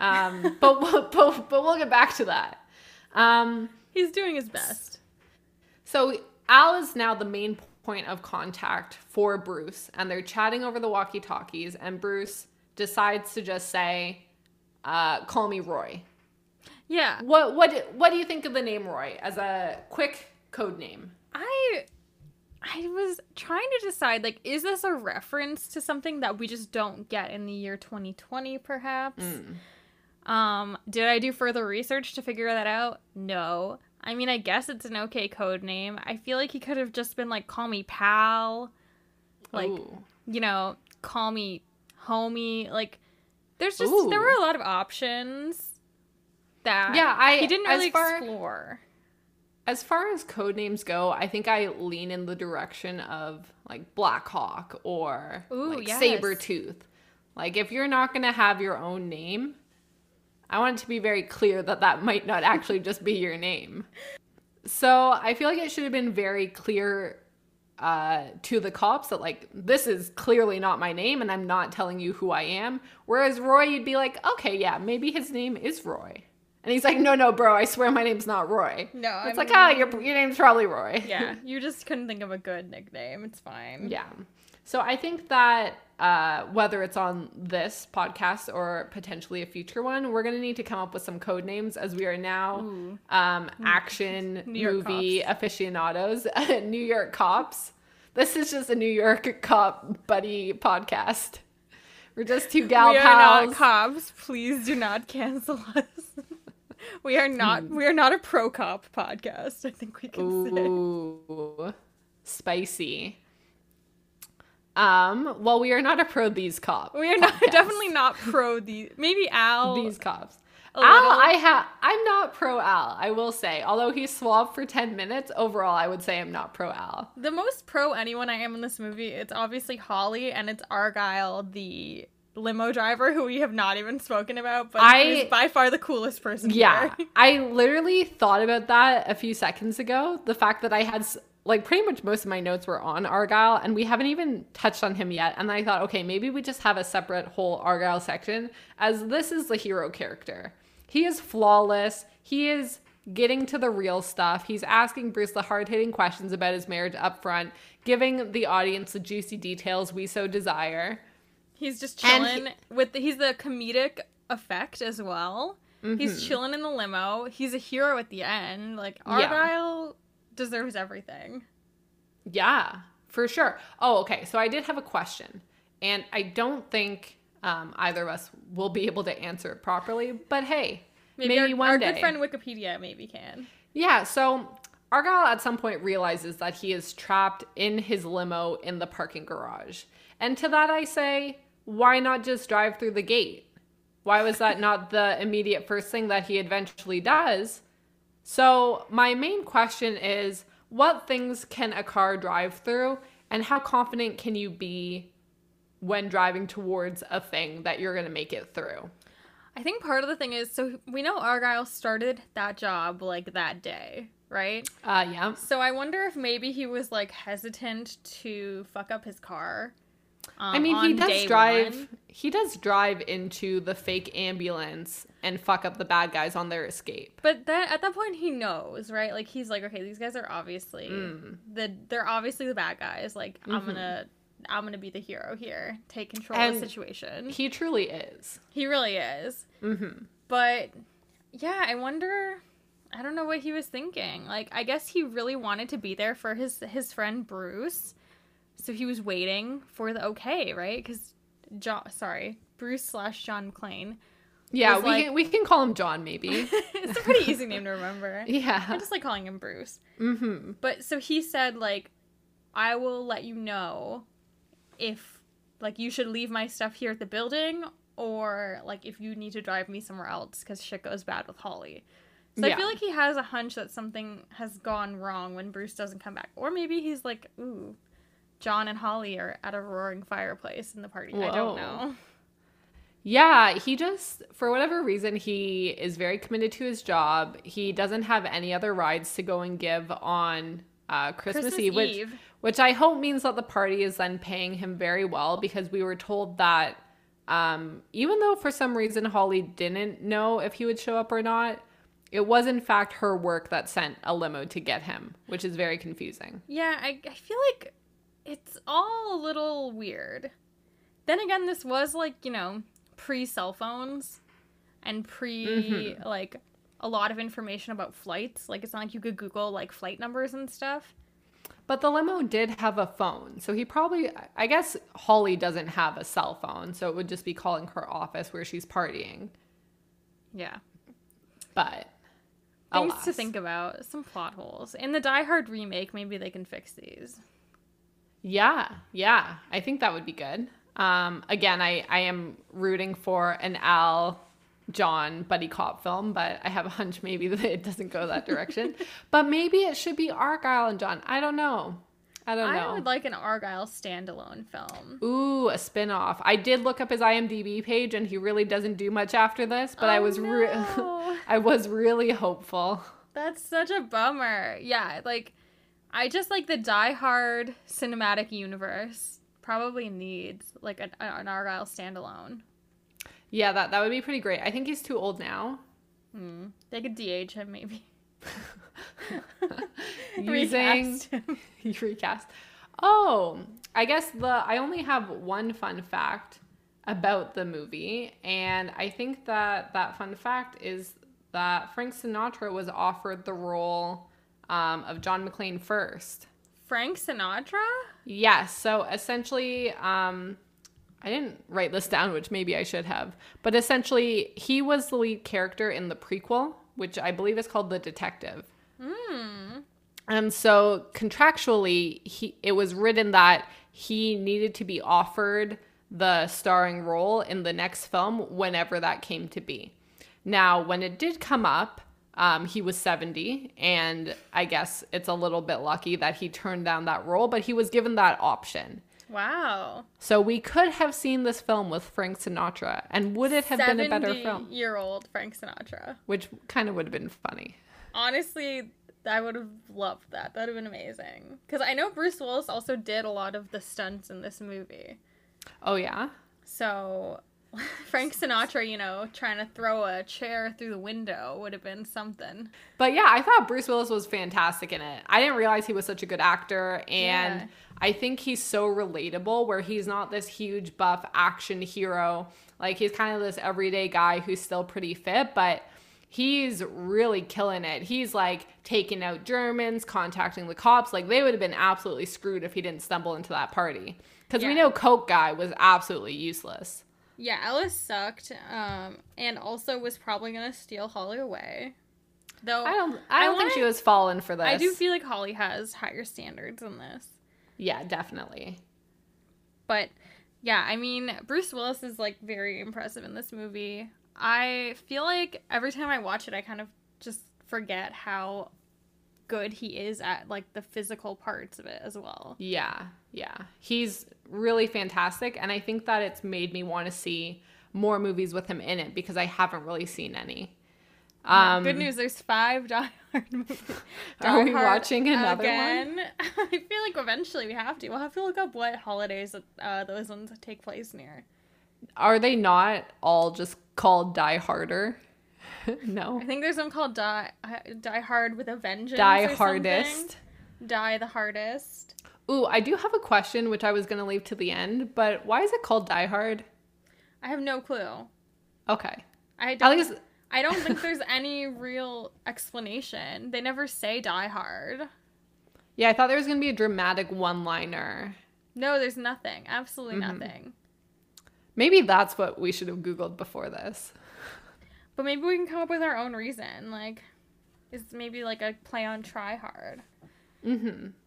But we'll get back to that. He's doing his best. So Al is now the main point of contact for Bruce, and they're chatting over the walkie-talkies, and Bruce decides to just say, call me Roy. Yeah. What do you think of the name Roy as a quick code name? I was trying to decide, like, is this a reference to something that we just don't get in the year 2020, perhaps? Did I do further research to figure that out? No. I mean, I guess it's an okay code name. I feel like he could have just been like, call me pal. Like, ooh, you know, call me homie. Like, there's just, ooh, there were a lot of options that he didn't really explore. As far as code names go, I think I lean in the direction of like Black Hawk or, ooh, like, yes, Sabretooth. Like, if you're not going to have your own name, I want it to be very clear that that might not actually just be your name. So I feel like it should have been very clear to the cops that, like, this is clearly not my name and I'm not telling you who I am. Whereas Roy, you'd be like, okay, yeah, maybe his name is Roy. And he's like, no, bro, I swear my name's not Roy. No, it's like, your name's probably Roy. Yeah, you just couldn't think of a good nickname. It's fine. Yeah. So I think that whether it's on this podcast or potentially a future one, we're going to need to come up with some code names, as we are now action movie cops. Aficionados, New York cops. This is just a New York cop buddy podcast. We're just two gal pals. We are not cops. Please do not cancel us. We are not a pro cop podcast. I think we can say. Spicy. Well, we are not a pro these cops. We are not podcast. Definitely not pro these. Maybe Al. These cops. I'm not pro Al, I will say. Although he swabbed for 10 minutes, overall, I would say I'm not pro Al. The most pro anyone I am in this movie, it's obviously Holly, and it's Argyle, the limo driver, who we have not even spoken about, but is by far the coolest person here. I literally thought about that a few seconds ago. The fact that I had, like, pretty much most of my notes were on Argyle, and we haven't even touched on him yet. And I thought, okay, maybe we just have a separate whole Argyle section, as this is the hero character. He is flawless. He is getting to the real stuff. He's asking Bruce the hard-hitting questions about his marriage up front, giving the audience the juicy details we so desire. He's just chilling. He's the comedic effect as well. Mm-hmm. He's chilling in the limo. He's a hero at the end. Like, Argyle deserves everything. Yeah, for sure. Oh, okay. So I did have a question, and I don't think either of us will be able to answer it properly, but hey, maybe one day. Our good friend Wikipedia maybe can. Yeah, so Argyle at some point realizes that he is trapped in his limo in the parking garage. And to that I say, why not just drive through the gate? Why was that not the immediate first thing that he eventually does? So my main question is, what things can a car drive through, and how confident can you be when driving towards a thing that you're going to make it through? I think part of the thing is, so we know Argyle started that job, like, that day, right? Yeah. So I wonder if maybe he was, like, hesitant to fuck up his car. I mean, he does drive into the fake ambulance and fuck up the bad guys on their escape. But then at that point he knows, right? Like, he's like, okay, these guys are obviously they're obviously the bad guys. Like, I'm gonna be the hero here. Take control of the situation. He truly is. He really is. Mm-hmm. But yeah, I wonder, I don't know what he was thinking. Like, I guess he really wanted to be there for his friend Bruce. So he was waiting for the okay, right? Because Bruce/John McClane. Yeah, we can call him John, maybe. It's a pretty easy name to remember. Yeah. I just like calling him Bruce. Mm-hmm. But so he said, like, I will let you know if, like, you should leave my stuff here at the building, or, like, if you need to drive me somewhere else because shit goes bad with Holly. So I feel like he has a hunch that something has gone wrong when Bruce doesn't come back. Or maybe he's like, ooh, John and Holly are at a roaring fireplace in the party. Whoa. I don't know. Yeah, he just, for whatever reason, he is very committed to his job. He doesn't have any other rides to go and give on Christmas Eve. Which I hope means that the party is then paying him very well, because we were told that even though for some reason Holly didn't know if he would show up or not, it was in fact her work that sent a limo to get him, which is very confusing. Yeah, I feel like it's all a little weird. Then again, this was like, you know, pre-cell phones and like a lot of information about flights. Like, it's not like you could Google like flight numbers and stuff. But the limo did have a phone. So he probably, I guess Holly doesn't have a cell phone. So it would just be calling her office where she's partying. Yeah. But alas. Things to think about. Some plot holes. In the Die Hard remake, maybe they can fix these. Yeah. Yeah. I think that would be good. Again, I am rooting for an Al-John buddy cop film, but I have a hunch maybe that it doesn't go that direction. But maybe it should be Argyle and John. I don't know. I would like an Argyle standalone film. Ooh, a spinoff. I did look up his IMDb page, and he really doesn't do much after this, but I was really hopeful. That's such a bummer. Yeah, like, I just like the Die Hard cinematic universe. Probably needs like an Argyle standalone. Yeah, that would be pretty great. I think he's too old now. They could DH him maybe. Recast. Oh, I guess I only have one fun fact about the movie, and I think that fun fact is that Frank Sinatra was offered the role of John McClane first. Frank Sinatra? Yes. So essentially, I didn't write this down, which maybe I should have. But essentially, he was the lead character in the prequel, which I believe is called The Detective. And so contractually, it was written that he needed to be offered the starring role in the next film whenever that came to be. Now, when it did come up, he was 70, and I guess it's a little bit lucky that he turned down that role, but he was given that option. Wow. So we could have seen this film with Frank Sinatra, and would it have been a better film? 70-year-old Frank Sinatra. Which kind of would have been funny. Honestly, I would have loved that. That would have been amazing. Because I know Bruce Willis also did a lot of the stunts in this movie. Oh, yeah? So... Frank Sinatra, you know, trying to throw a chair through the window would have been something. But yeah, I thought Bruce Willis was fantastic in it. I didn't realize he was such a good actor, and yeah. I think he's so relatable, where he's not this huge buff action hero. Like, he's kind of this everyday guy who's still pretty fit, but he's really killing it. He's like taking out Germans, contacting the cops. Like, they would have been absolutely screwed if he didn't stumble into that party. Because we know Coke guy was absolutely useless. Yeah, Alice sucked, and also was probably gonna steal Holly away. Though I don't think she was fallen for this. I do feel like Holly has higher standards than this. Yeah, definitely. But yeah, I mean, Bruce Willis is like very impressive in this movie. I feel like every time I watch it, I kind of just forget how good he is at like the physical parts of it as well. Yeah. He's really fantastic, and I think that it's made me want to see more movies with him in it, because I haven't really seen any. Good news, there's 5 Die Hard movies. Are we watching another one? I feel like eventually we have to. We'll have to look up what holidays those ones take place near. Are they not all just called Die Harder? No. I think there's one called Die Hard with a Vengeance. Die Hardest. Something. Die the Hardest. Ooh, I do have a question, which I was going to leave to the end, but why is it called Die Hard? I have no clue. Okay. I don't think there's any real explanation. They never say Die Hard. Yeah, I thought there was going to be a dramatic one-liner. No, there's nothing. Absolutely nothing. Maybe that's what we should have Googled before this. But maybe we can come up with our own reason. Like, it's maybe like a play on try hard.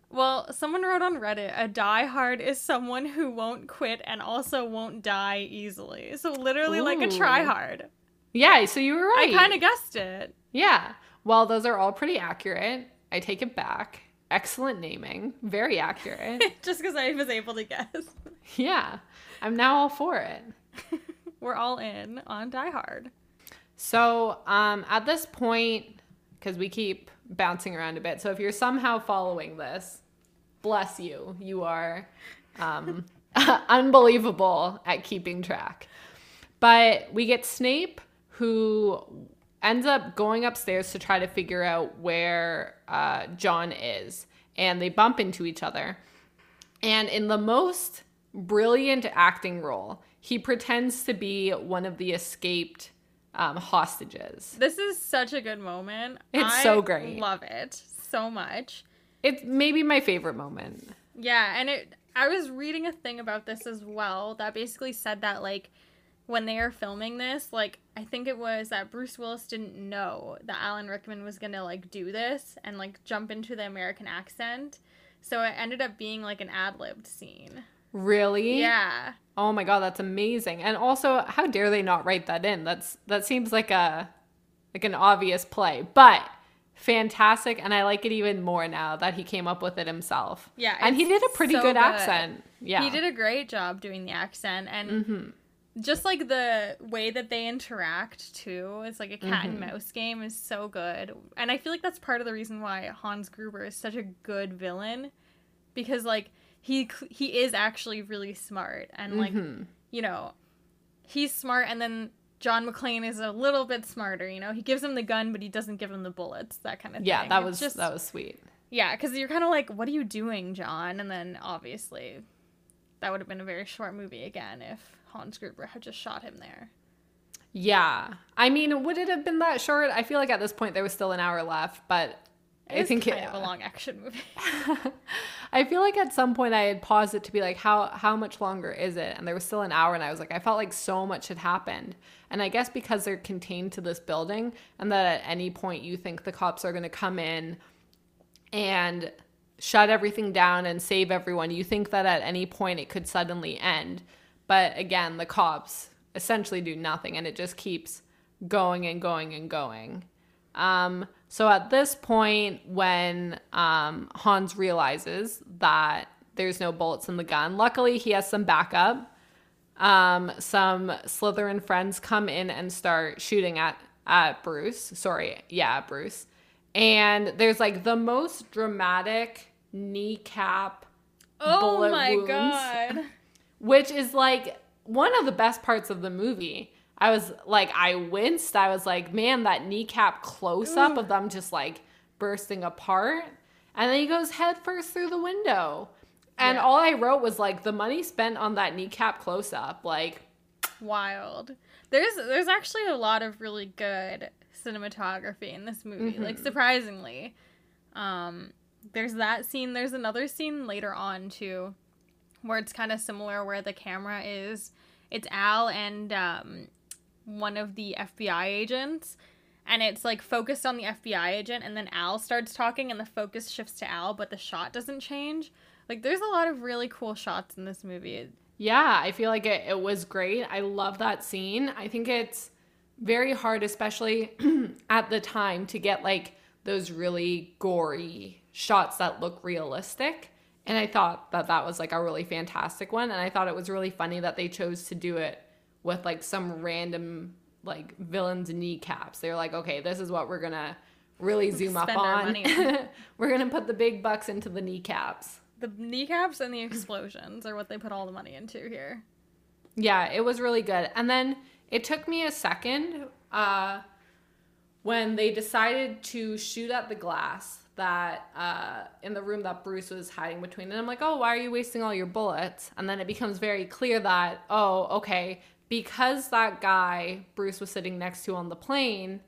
Well, someone wrote on Reddit, a die hard is someone who won't quit and also won't die easily. So literally like a try hard. Yeah, so you were right. I kind of guessed it. Yeah. Well, those are all pretty accurate. I take it back. Excellent naming. Very accurate. Just because I was able to guess. Yeah. I'm now all for it. We're all in on Die Hard. So at this point, because we keep bouncing around a bit, so if you're somehow following this, bless you. You are unbelievable at keeping track. But we get Snape, who ends up going upstairs to try to figure out where John is. And they bump into each other. And in the most brilliant acting role, he pretends to be one of the escaped hostages. This is such a good moment. It's so great. I love it so much. It's maybe my favorite moment. Yeah, and I was reading a thing about this as well that basically said that, like, when they are filming this, like, I think it was that Bruce Willis didn't know that Alan Rickman was gonna, like, do this and, like, jump into the American accent. So it ended up being, like, an ad-libbed scene. Really? Yeah. Oh my god, that's amazing. And also, how dare they not write that in? That seems like an obvious play. But fantastic, and I like it even more now that he came up with it himself. Yeah. And he did a pretty good accent. Yeah. He did a great job doing the accent, and just, like, the way that they interact, too, it's like a cat and mouse game, is so good. And I feel like that's part of the reason why Hans Gruber is such a good villain, because, like, he is actually really smart, and, like, you know, he's smart, and then John McClane is a little bit smarter, you know? He gives him the gun, but he doesn't give him the bullets, that kind of thing. Yeah, that was sweet. Yeah, because you're kind of like, what are you doing, John? And then, obviously, that would have been a very short movie again if Hans Gruber had just shot him there. Yeah. I mean, would it have been that short? I feel like at this point there was still an hour left, but I think it's kind of a long action movie. I feel like at some point I had paused it to be like, how much longer is it? And there was still an hour, and I was like, I felt like so much had happened. And I guess because they're contained to this building, and that at any point you think the cops are going to come in and shut everything down and save everyone, you think that at any point it could suddenly end. But again, the cops essentially do nothing, and it just keeps going and going and going. So at this point, when Hans realizes that there's no bullets in the gun, luckily he has some backup. Some Slytherin friends come in and start shooting at Bruce. Bruce. And there's, like, the most dramatic kneecap bullet wounds. Oh, my God. Which is, like, one of the best parts of the movie. I was, like, I winced. I was like, man, that kneecap close-up of them just, like, bursting apart. And then he goes head first through the window. And all I wrote was, like, the money spent on that kneecap close-up. Like, wild. There's actually a lot of really good cinematography in this movie, like, surprisingly. There's that scene. There's another scene later on, too, where it's kind of similar, where the camera is, it's Al and one of the FBI agents, and it's, like, focused on the FBI agent, and then Al starts talking, and the focus shifts to Al, but the shot doesn't change. Like, there's a lot of really cool shots in this movie. Yeah, I feel like it was great. I love that scene. I think it's very hard, especially at the time, to get, like, those really gory shots that look realistic. And I thought that was, like, a really fantastic one. And I thought it was really funny that they chose to do it with, like, some random, like, villain's kneecaps. They were like, okay, this is what we're going to really zoom up on. We're going to put the big bucks into the kneecaps. The kneecaps and the explosions are what they put all the money into here. Yeah, it was really good. And then it took me a second when they decided to shoot at the glass that in the room that Bruce was hiding between. And I'm like, oh, why are you wasting all your bullets? And then it becomes very clear that, oh, okay, because that guy Bruce was sitting next to on the plane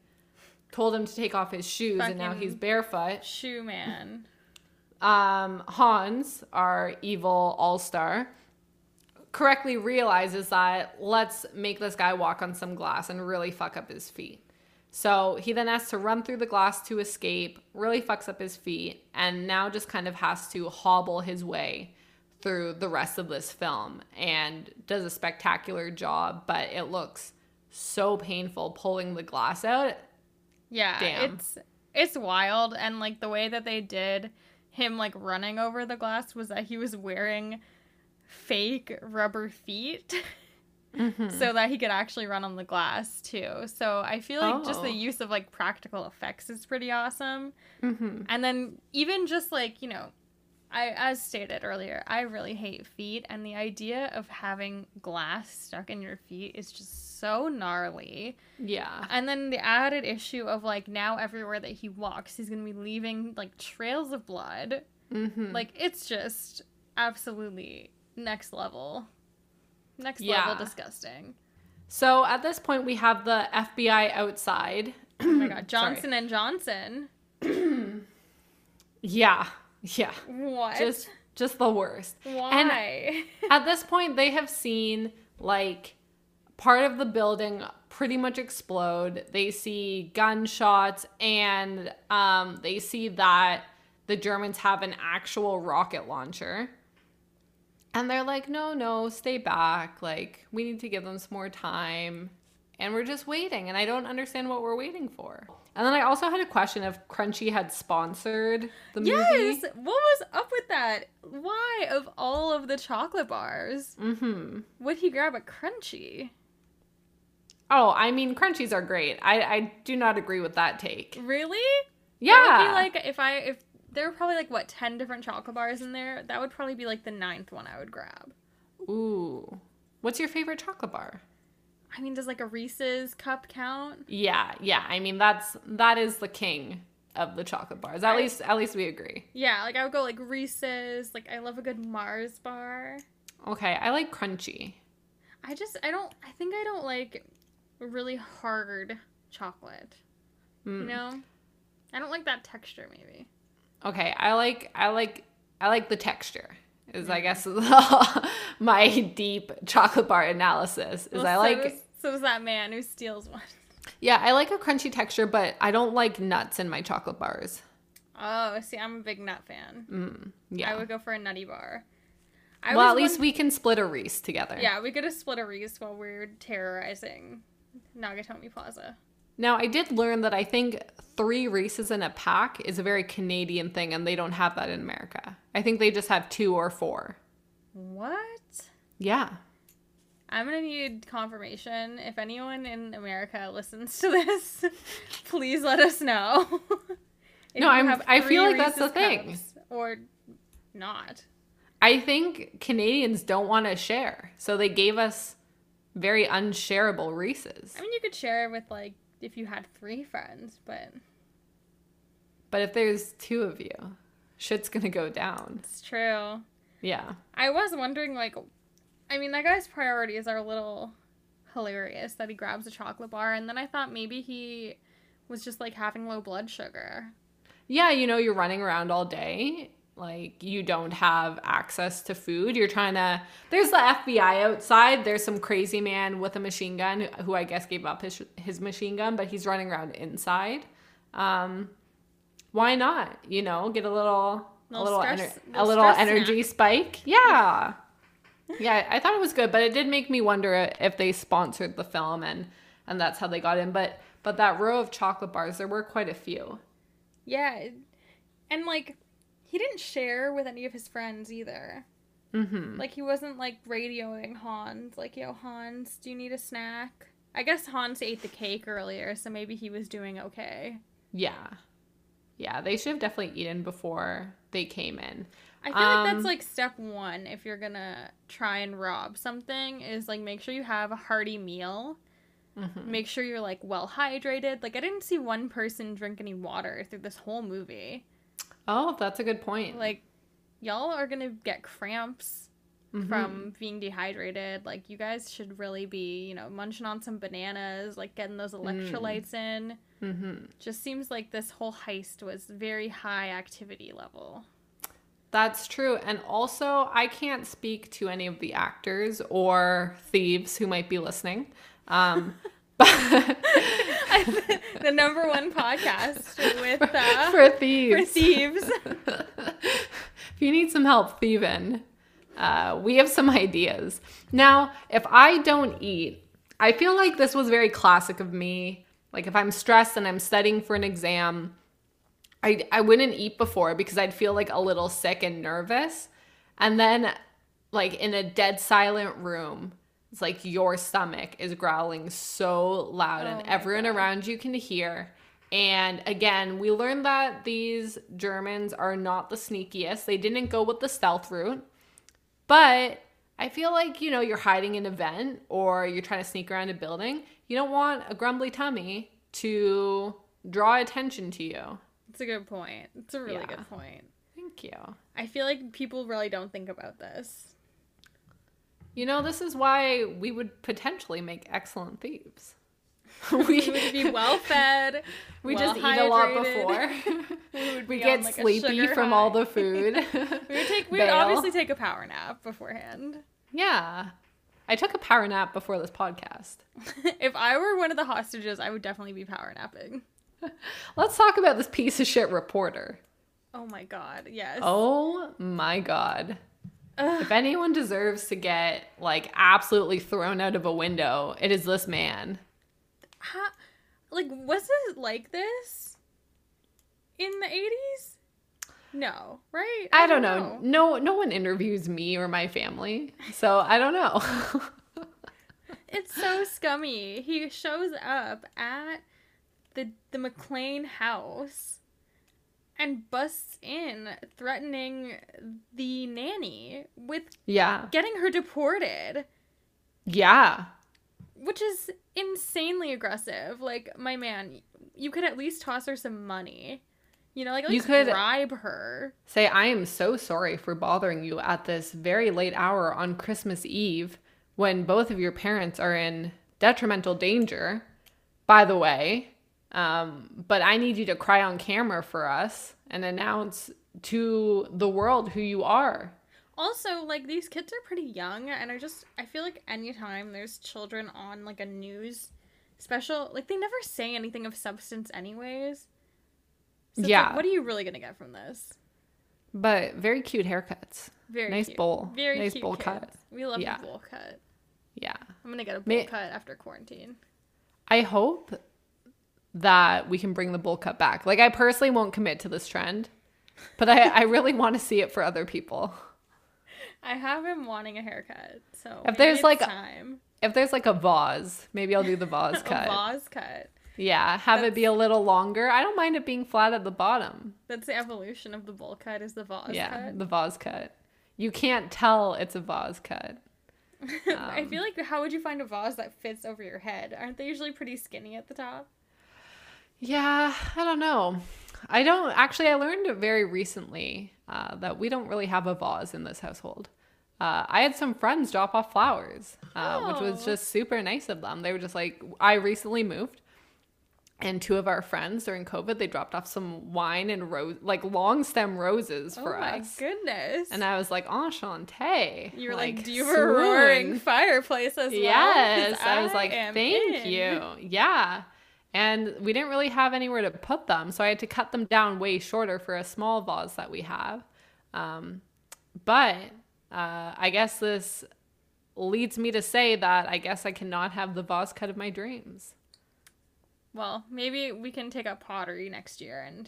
told him to take off his shoes, and now he's barefoot. Shoe man. Hans, our evil all-star, correctly realizes that let's make this guy walk on some glass and really fuck up his feet. So he then has to run through the glass to escape, really fucks up his feet, and now just kind of has to hobble his way through the rest of this film, and does a spectacular job, but it looks so painful pulling the glass out. Yeah, damn. It's wild, and, like, the way that they did him like running over the glass was that he was wearing fake rubber feet. Mm-hmm. So that he could actually run on the glass too. So I feel like just the use of like practical effects is pretty awesome. Mm-hmm. And then even just like, you know, I, as stated earlier, I really hate feet, and the idea of having glass stuck in your feet is just so gnarly. Yeah. And then the added issue of like now everywhere that he walks, he's going to be leaving like trails of blood. Mm-hmm. Like it's just absolutely next level. Next level disgusting. So at this point we have the FBI outside. Oh my god, Johnson and Johnson. Yeah. What? Just the worst. Why? And at this point they have seen like part of the building pretty much explode. They see gunshots, and they see that the Germans have an actual rocket launcher. And they're like, no, stay back. Like, we need to give them some more time. And we're just waiting. And I don't understand what we're waiting for. And then I also had a question if Crunchy had sponsored the movie. Yes! What was up with that? Why, of all of the chocolate bars, would he grab a Crunchy? Oh, I mean, Crunchies are great. I do not agree with that take. Really? Yeah. That would be like if there were probably, like, what, 10 different chocolate bars in there? That would probably be, like, the 9th one I would grab. Ooh. What's your favorite chocolate bar? I mean, does, like, a Reese's cup count? Yeah. I mean, that is the king of the chocolate bars. At least we agree. Yeah, like, I would go, like, Reese's. Like, I love a good Mars bar. Okay, I like Crunchy. I think I don't like really hard chocolate. Mm. You know? I don't like that texture, maybe. Okay, I like the texture. I guess my deep chocolate bar analysis is So is that man who steals one. Yeah, I like a crunchy texture, but I don't like nuts in my chocolate bars. Oh, see, I'm a big nut fan. Yeah, I would go for a nutty bar. We can split a Reese together. Yeah, we could have split a Reese while we're terrorizing Nagatomi Plaza. Now, I did learn that I think 3 Reese's in a pack is a very Canadian thing, and they don't have that in America. I think they just have 2 or 4. What? Yeah. I'm going to need confirmation. If anyone in America listens to this, please let us know. I feel like Reese's that's the thing. Or not. I think Canadians don't want to share, so they gave us very unshareable Reese's. I mean, you could share with, like, if you had 3 friends, but if there's 2 of you, shit's gonna go down. It's true. Yeah. I was wondering, like, I mean, that guy's priorities are a little hilarious that he grabs a chocolate bar, and then I thought maybe he was just, like, having low blood sugar. Yeah, you know, you're running around all day. Like, you don't have access to food. You're trying to... There's the FBI outside. There's some crazy man with a machine gun who I guess gave up his machine gun, but he's running around inside. Why not? You know, get a little energy spike. Yeah. Yeah, I thought it was good, but it did make me wonder if they sponsored the film and that's how they got in. But that row of chocolate bars, there were quite a few. Yeah. And, like... He didn't share with any of his friends either. Mm-hmm. Like, he wasn't, like, radioing Hans. Like, yo, Hans, do you need a snack? I guess Hans ate the cake earlier, so maybe he was doing okay. Yeah. Yeah, they should have definitely eaten before they came in. I feel like that's, like, step 1 if you're gonna try and rob something is, like, make sure you have a hearty meal. Mm-hmm. Make sure you're, like, well hydrated. Like, I didn't see one person drink any water through this whole movie. Oh, that's a good point. Like, y'all are going to get cramps from being dehydrated. Like, you guys should really be, you know, munching on some bananas, like, getting those electrolytes in. Mm-hmm. Just seems like this whole heist was very high activity level. That's true. And also, I can't speak to any of the actors or thieves who might be listening. The number one podcast with for thieves. If you need some help thieving, we have some ideas. Now, if I don't eat, I feel like this was very classic of me. Like, if I'm stressed and I'm studying for an exam, I wouldn't eat before because I'd feel like a little sick and nervous. And then like in a dead silent room, it's like your stomach is growling so loud and everyone around you can hear. And again, we learned that these Germans are not the sneakiest. They didn't go with the stealth route. But I feel like, you know, you're hiding an event or you're trying to sneak around a building. You don't want a grumbly tummy to draw attention to you. It's a good point. It's a really good point. Thank you. I feel like people really don't think about this. You know, this is why we would potentially make excellent thieves. We would be well-fed, We well just hydrated. Eat a lot before. We'd get like sleepy from all the food. We would obviously take a power nap beforehand. Yeah. I took a power nap before this podcast. If I were one of the hostages, I would definitely be power napping. Let's talk about this piece of shit reporter. Oh my god, yes. Oh my god. Ugh. If anyone deserves to get, like, absolutely thrown out of a window, it is this man. How, like, was it like this in the 80s? No, right? I don't know. No one interviews me or my family, so I don't know. It's so scummy. He shows up at the McLean house and busts in, threatening the nanny with getting her deported. Yeah. Which is insanely aggressive. Like, my man, you could at least toss her some money. You know, like, at least bribe her. Say, I am so sorry for bothering you at this very late hour on Christmas Eve when both of your parents are in detrimental danger, by the way. But I need you to cry on camera for us and announce to the world who you are. Also, like, these kids are pretty young, and I feel like anytime there's children on, like, a news special, like, they never say anything of substance anyways. So yeah. Like, what are you really going to get from this? But very cute haircuts. Very nice cute. Bowl. Very nice cute bowl kids. Cut. We love the bowl cut. Yeah. I'm going to get a bowl cut after quarantine. I hope that we can bring the bowl cut back. Like, I personally won't commit to this trend, but I really want to see it for other people. I have been wanting a haircut, so if there's like time. If there's like a vase, maybe I'll do the vase cut. A vase cut. Yeah, have it be a little longer. I don't mind it being flat at the bottom. That's the evolution of the bowl cut is the vase cut. Yeah, the vase cut. You can't tell it's a vase cut. I feel like how would you find a vase that fits over your head? Aren't they usually pretty skinny at the top? Yeah, I don't know. I learned very recently that we don't really have a vase in this household. I had some friends drop off flowers, which was just super nice of them. They were just like, I recently moved, and two of our friends during COVID, they dropped off some wine and long stem roses for us. Oh my goodness. And I was like, oh, Shantae. You were like, do you have a roaring fireplace as well? Yes. I was like, thank you. Yeah. And we didn't really have anywhere to put them, so I had to cut them down way shorter for a small vase that we have. But I guess this leads me to say that I guess I cannot have the vase cut of my dreams. Well, maybe we can take up pottery next year and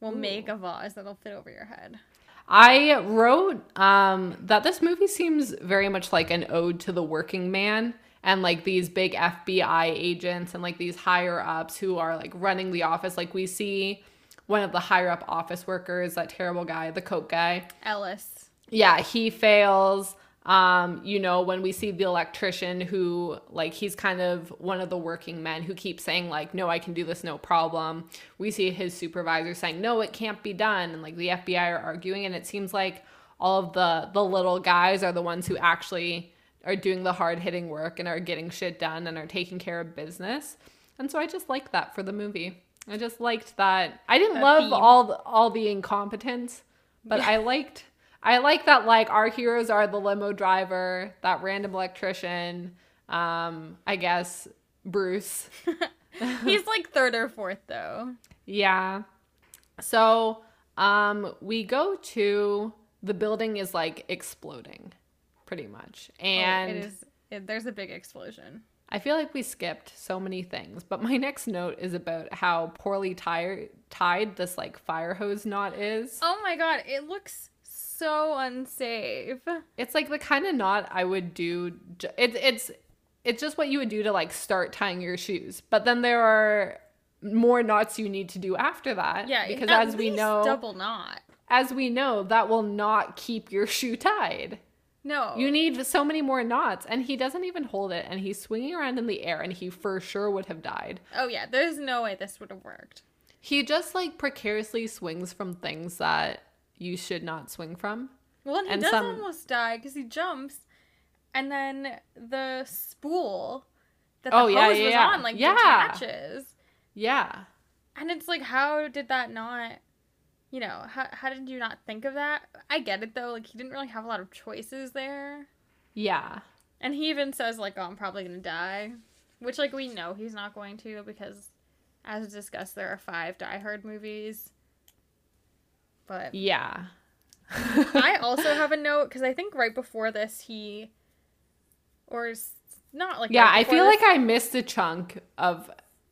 we'll make a vase that'll fit over your head. I wrote that this movie seems very much like an ode to the working man. And, like, these big FBI agents and, like, these higher-ups who are, like, running the office. Like, we see one of the higher-up office workers, that terrible guy, the Coke guy. Ellis. Yeah, he fails. You know, when we see the electrician who, like, he's kind of one of the working men who keeps saying, like, no, I can do this, no problem. We see his supervisor saying, no, it can't be done. And, like, the FBI are arguing. And it seems like all of the little guys are the ones who actually are doing the hard-hitting work and are getting shit done and are taking care of business. And so I just liked that for the movie. I just liked that. I didn't love all the incompetence, but yeah. I liked that, like, our heroes are the limo driver, that random electrician, I guess, Bruce. He's, like, third or fourth, though. Yeah. So we go to the building is, like, exploding. Pretty much. And there's a big explosion. I feel like we skipped so many things, but my next note is about how poorly tied this like fire hose knot is. Oh my god, it looks so unsafe. It's like the kind of knot I would do. It's just what you would do to like start tying your shoes, but then there are more knots you need to do after that. Yeah, because as we know, double knot. As we know, that will not keep your shoe tied. No. You need so many more knots, and he doesn't even hold it, and he's swinging around in the air, and he for sure would have died. Oh, yeah. There's no way this would have worked. He just, like, precariously swings from things that you should not swing from. Well, and he does almost die, because he jumps, and then the spool that the hose was on, like, detaches. Yeah. And it's like, how did that not... You know, how did you not think of that? I get it, though. Like, he didn't really have a lot of choices there. Yeah. And he even says, like, oh, I'm probably going to die. Which, like, we know he's not going to because, as discussed, there are 5 Die Hard movies. But... Yeah. I also have a note, because I think right before this, he... Or not, like... Yeah, right I feel this. Like I missed a chunk of...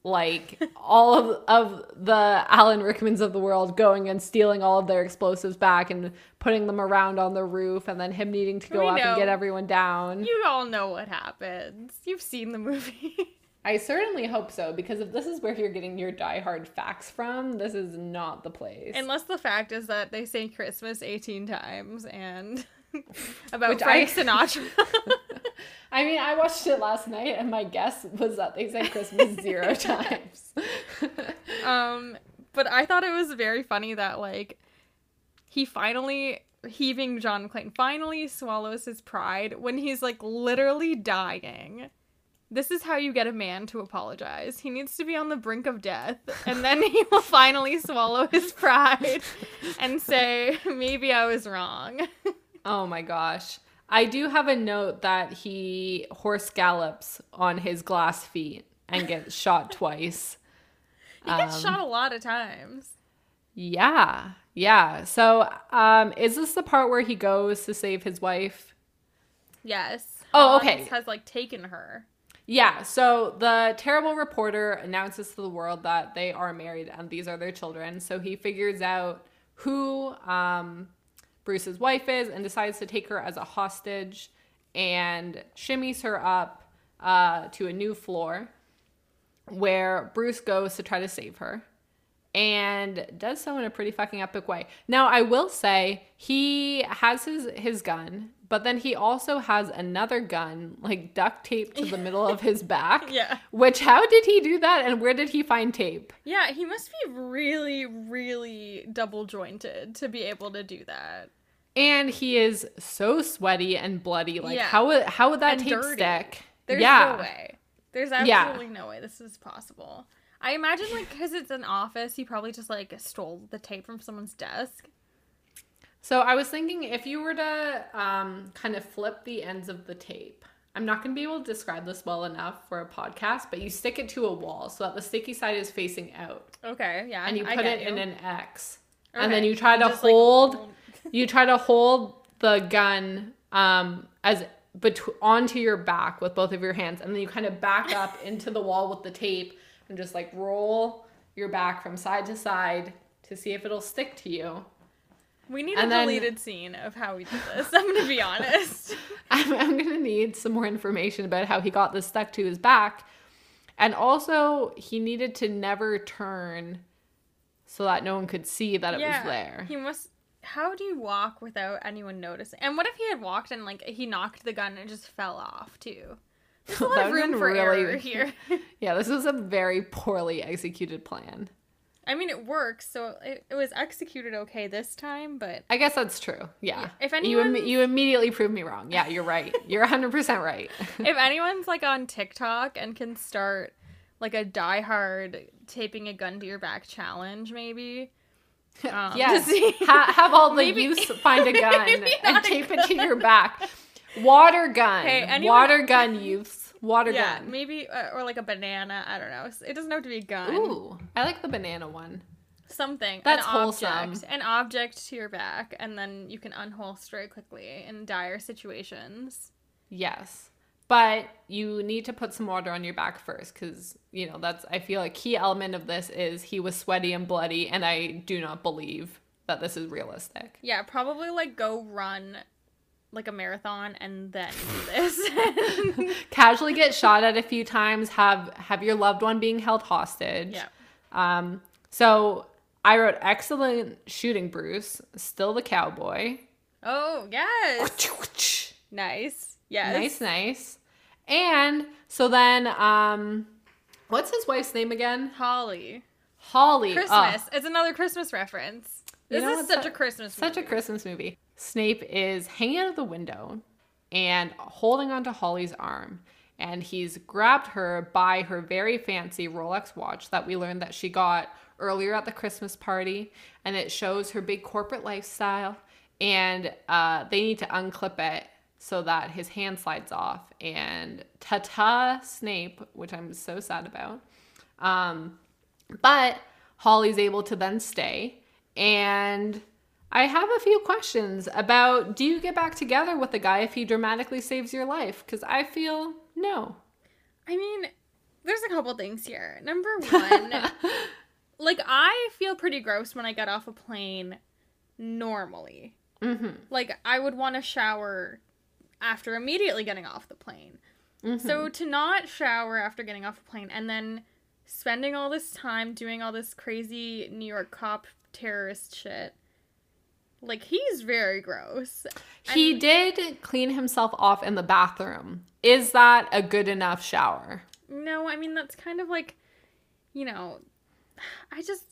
Like, all of the Alan Rickmans of the world going and stealing all of their explosives back and putting them around on the roof and then him needing to go up and get everyone down. You all know what happens. You've seen the movie. I certainly hope so, because if this is where you're getting your Die Hard facts from, this is not the place. Unless the fact is that they say Christmas 18 times and... about which Frank Sinatra. I mean, I watched it last night and my guess was that they said Christmas 0 times. But I thought it was very funny that, like, he finally, heaving John McClane, finally swallows his pride when he's, like, literally dying. This is how you get a man to apologize. He needs to be on the brink of death, and then he will finally swallow his pride and say, maybe I was wrong. Oh my gosh. I do have a note that he horse gallops on his glass feet and gets shot twice. He gets shot a lot of times. Yeah. Yeah. So is this the part where he goes to save his wife? Yes. Oh, okay. Hans has, like, taken her. Yeah. So the terrible reporter announces to the world that they are married and these are their children. So he figures out who... Bruce's wife is, and decides to take her as a hostage and shimmies her up to a new floor where Bruce goes to try to save her and does so in a pretty fucking epic way. Now, I will say he has his gun, but then he also has another gun, like, duct taped to the middle of his back. Yeah. Which, how did he do that, and where did he find tape? Yeah, he must be really, really double-jointed to be able to do that. And he is so sweaty and bloody. Like, how would that and tape dirty. Stick? There's no way. There's absolutely no way this is possible. I imagine, like, because it's an office, he probably just, like, stole the tape from someone's desk. So I was thinking if you were to kind of flip the ends of the tape, I'm not going to be able to describe this well enough for a podcast, but you stick it to a wall so that the sticky side is facing out. Okay, yeah. And you put it in an X. Okay. And then you try to hold the gun as onto your back with both of your hands, and then you kind of back up into the wall with the tape and just, like, roll your back from side to side to see if it'll stick to you. We need a deleted scene of how we did this. I'm going to be honest. I'm going to need some more information about how he got this stuck to his back. And also, he needed to never turn so that no one could see that it was there. He must... How do you walk without anyone noticing? And what if he had walked and, like, he knocked the gun and it just fell off, too? There's a lot of room for error here. Yeah, this was a very poorly executed plan. I mean, it works, so it was executed okay this time, but... I guess that's true, yeah. If anyone... You immediately proved me wrong. Yeah, you're right. You're 100% right. If anyone's, like, on TikTok and can start, like, a Die Hard taping a gun to your back challenge, maybe... yes. Have all the youths find a gun and tape it to your back. Water gun. Hey, anyone... Water gun youths. Water gun. Maybe, or like a banana. I don't know. It doesn't have to be a gun. Ooh, I like the banana one. Something. That's wholesome. An object to your back, and then you can unholster it quickly in dire situations. Yes. But you need to put some water on your back first, because, you know, that's, I feel a key element of this is he was sweaty and bloody, and I do not believe that this is realistic. Yeah, probably, like, go run, like, a marathon and then do this. Casually get shot at a few times, have your loved one being held hostage. Yeah. So I wrote, excellent shooting, Bruce. Still the cowboy. Oh, yes. Nice. Yes. Nice, nice. And so then, what's his wife's name again? Holly. Christmas. It's another Christmas reference. This is such a Christmas movie. Such a Christmas movie. Snape is hanging out of the window and holding onto Holly's arm. And he's grabbed her by her very fancy Rolex watch that we learned that she got earlier at the Christmas party. And it shows her big corporate lifestyle. And they need to unclip it so that his hand slides off, and ta-ta Snape, which I'm so sad about. But Holly's able to then stay, and I have a few questions about, do you get back together with a guy if he dramatically saves your life? Because I feel no. I mean, there's a couple things here. Number one, like, I feel pretty gross when I get off a plane normally. Mm-hmm. Like, I would want to shower after immediately getting off the plane. Mm-hmm. So to not shower after getting off the plane and then spending all this time doing all this crazy New York cop terrorist shit, like, he's very gross. He did clean himself off in the bathroom. Is that a good enough shower? No, I mean, that's kind of like, you know,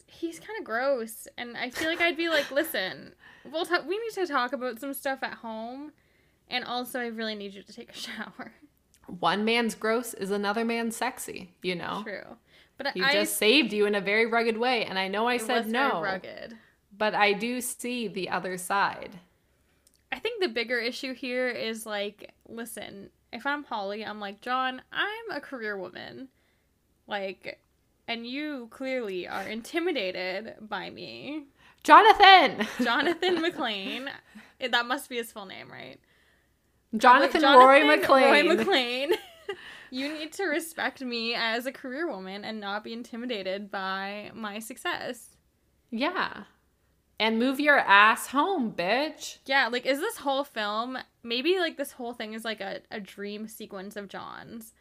he's kind of gross. And I feel like I'd be like, listen, we need to talk about some stuff at home. And also, I really need you to take a shower. One man's gross is another man's sexy, you know? True. But He just saved you in a very rugged way, and I know I said no. It was very rugged. But I do see the other side. I think the bigger issue here is, like, listen, if I'm Holly, I'm like, John, I'm a career woman. Like, and you clearly are intimidated by me. Jonathan McClane. That must be his full name, right? Roy McClane. You need to respect me as a career woman and not be intimidated by my success. Yeah. And move your ass home, bitch. Yeah, like, is this whole film, maybe, like, this whole thing is, like, a dream sequence of John's.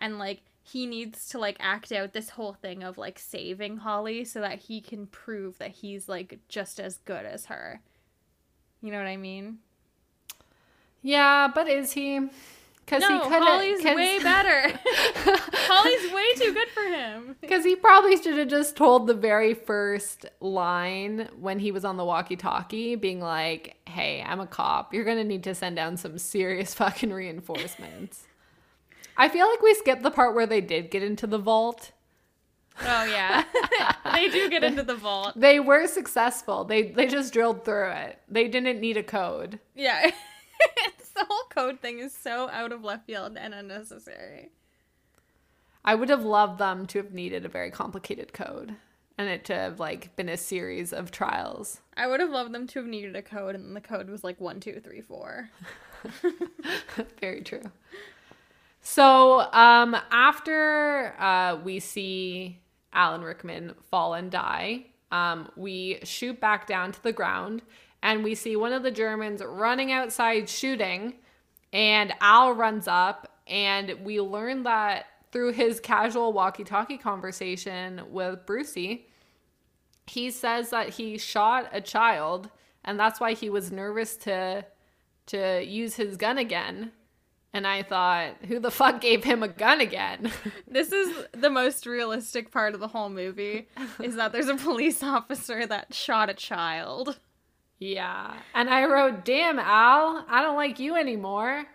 And, like, he needs to, like, act out this whole thing of, like, saving Holly so that he can prove that he's, like, just as good as her. You know what I mean? Yeah, but is he? Because Holly's way better. Holly's way too good for him. Because he probably should have just told the very first line when he was on the walkie-talkie, being like, hey, I'm a cop. You're going to need to send down some serious fucking reinforcements. I feel like we skipped the part where they did get into the vault. Oh, yeah. They do get into the vault. They were successful. They just drilled through it. They didn't need a code. Yeah. The whole code thing is so out of left field and unnecessary. I would have loved them to have needed a very complicated code and it to have, like, been a series of trials. I would have loved them to have needed a code and the code was like 1, 2, 3, 4. Very true. So after we see Alan Rickman fall and die, we shoot back down to the ground. And we see one of the Germans running outside shooting, and Al runs up, and we learn that through his casual walkie-talkie conversation with Brucey, he says that he shot a child, and that's why he was nervous to use his gun again. And I thought, who the fuck gave him a gun again? This is the most realistic part of the whole movie, is that there's a police officer that shot a child. Yeah. And I wrote, damn, Al, I don't like you anymore.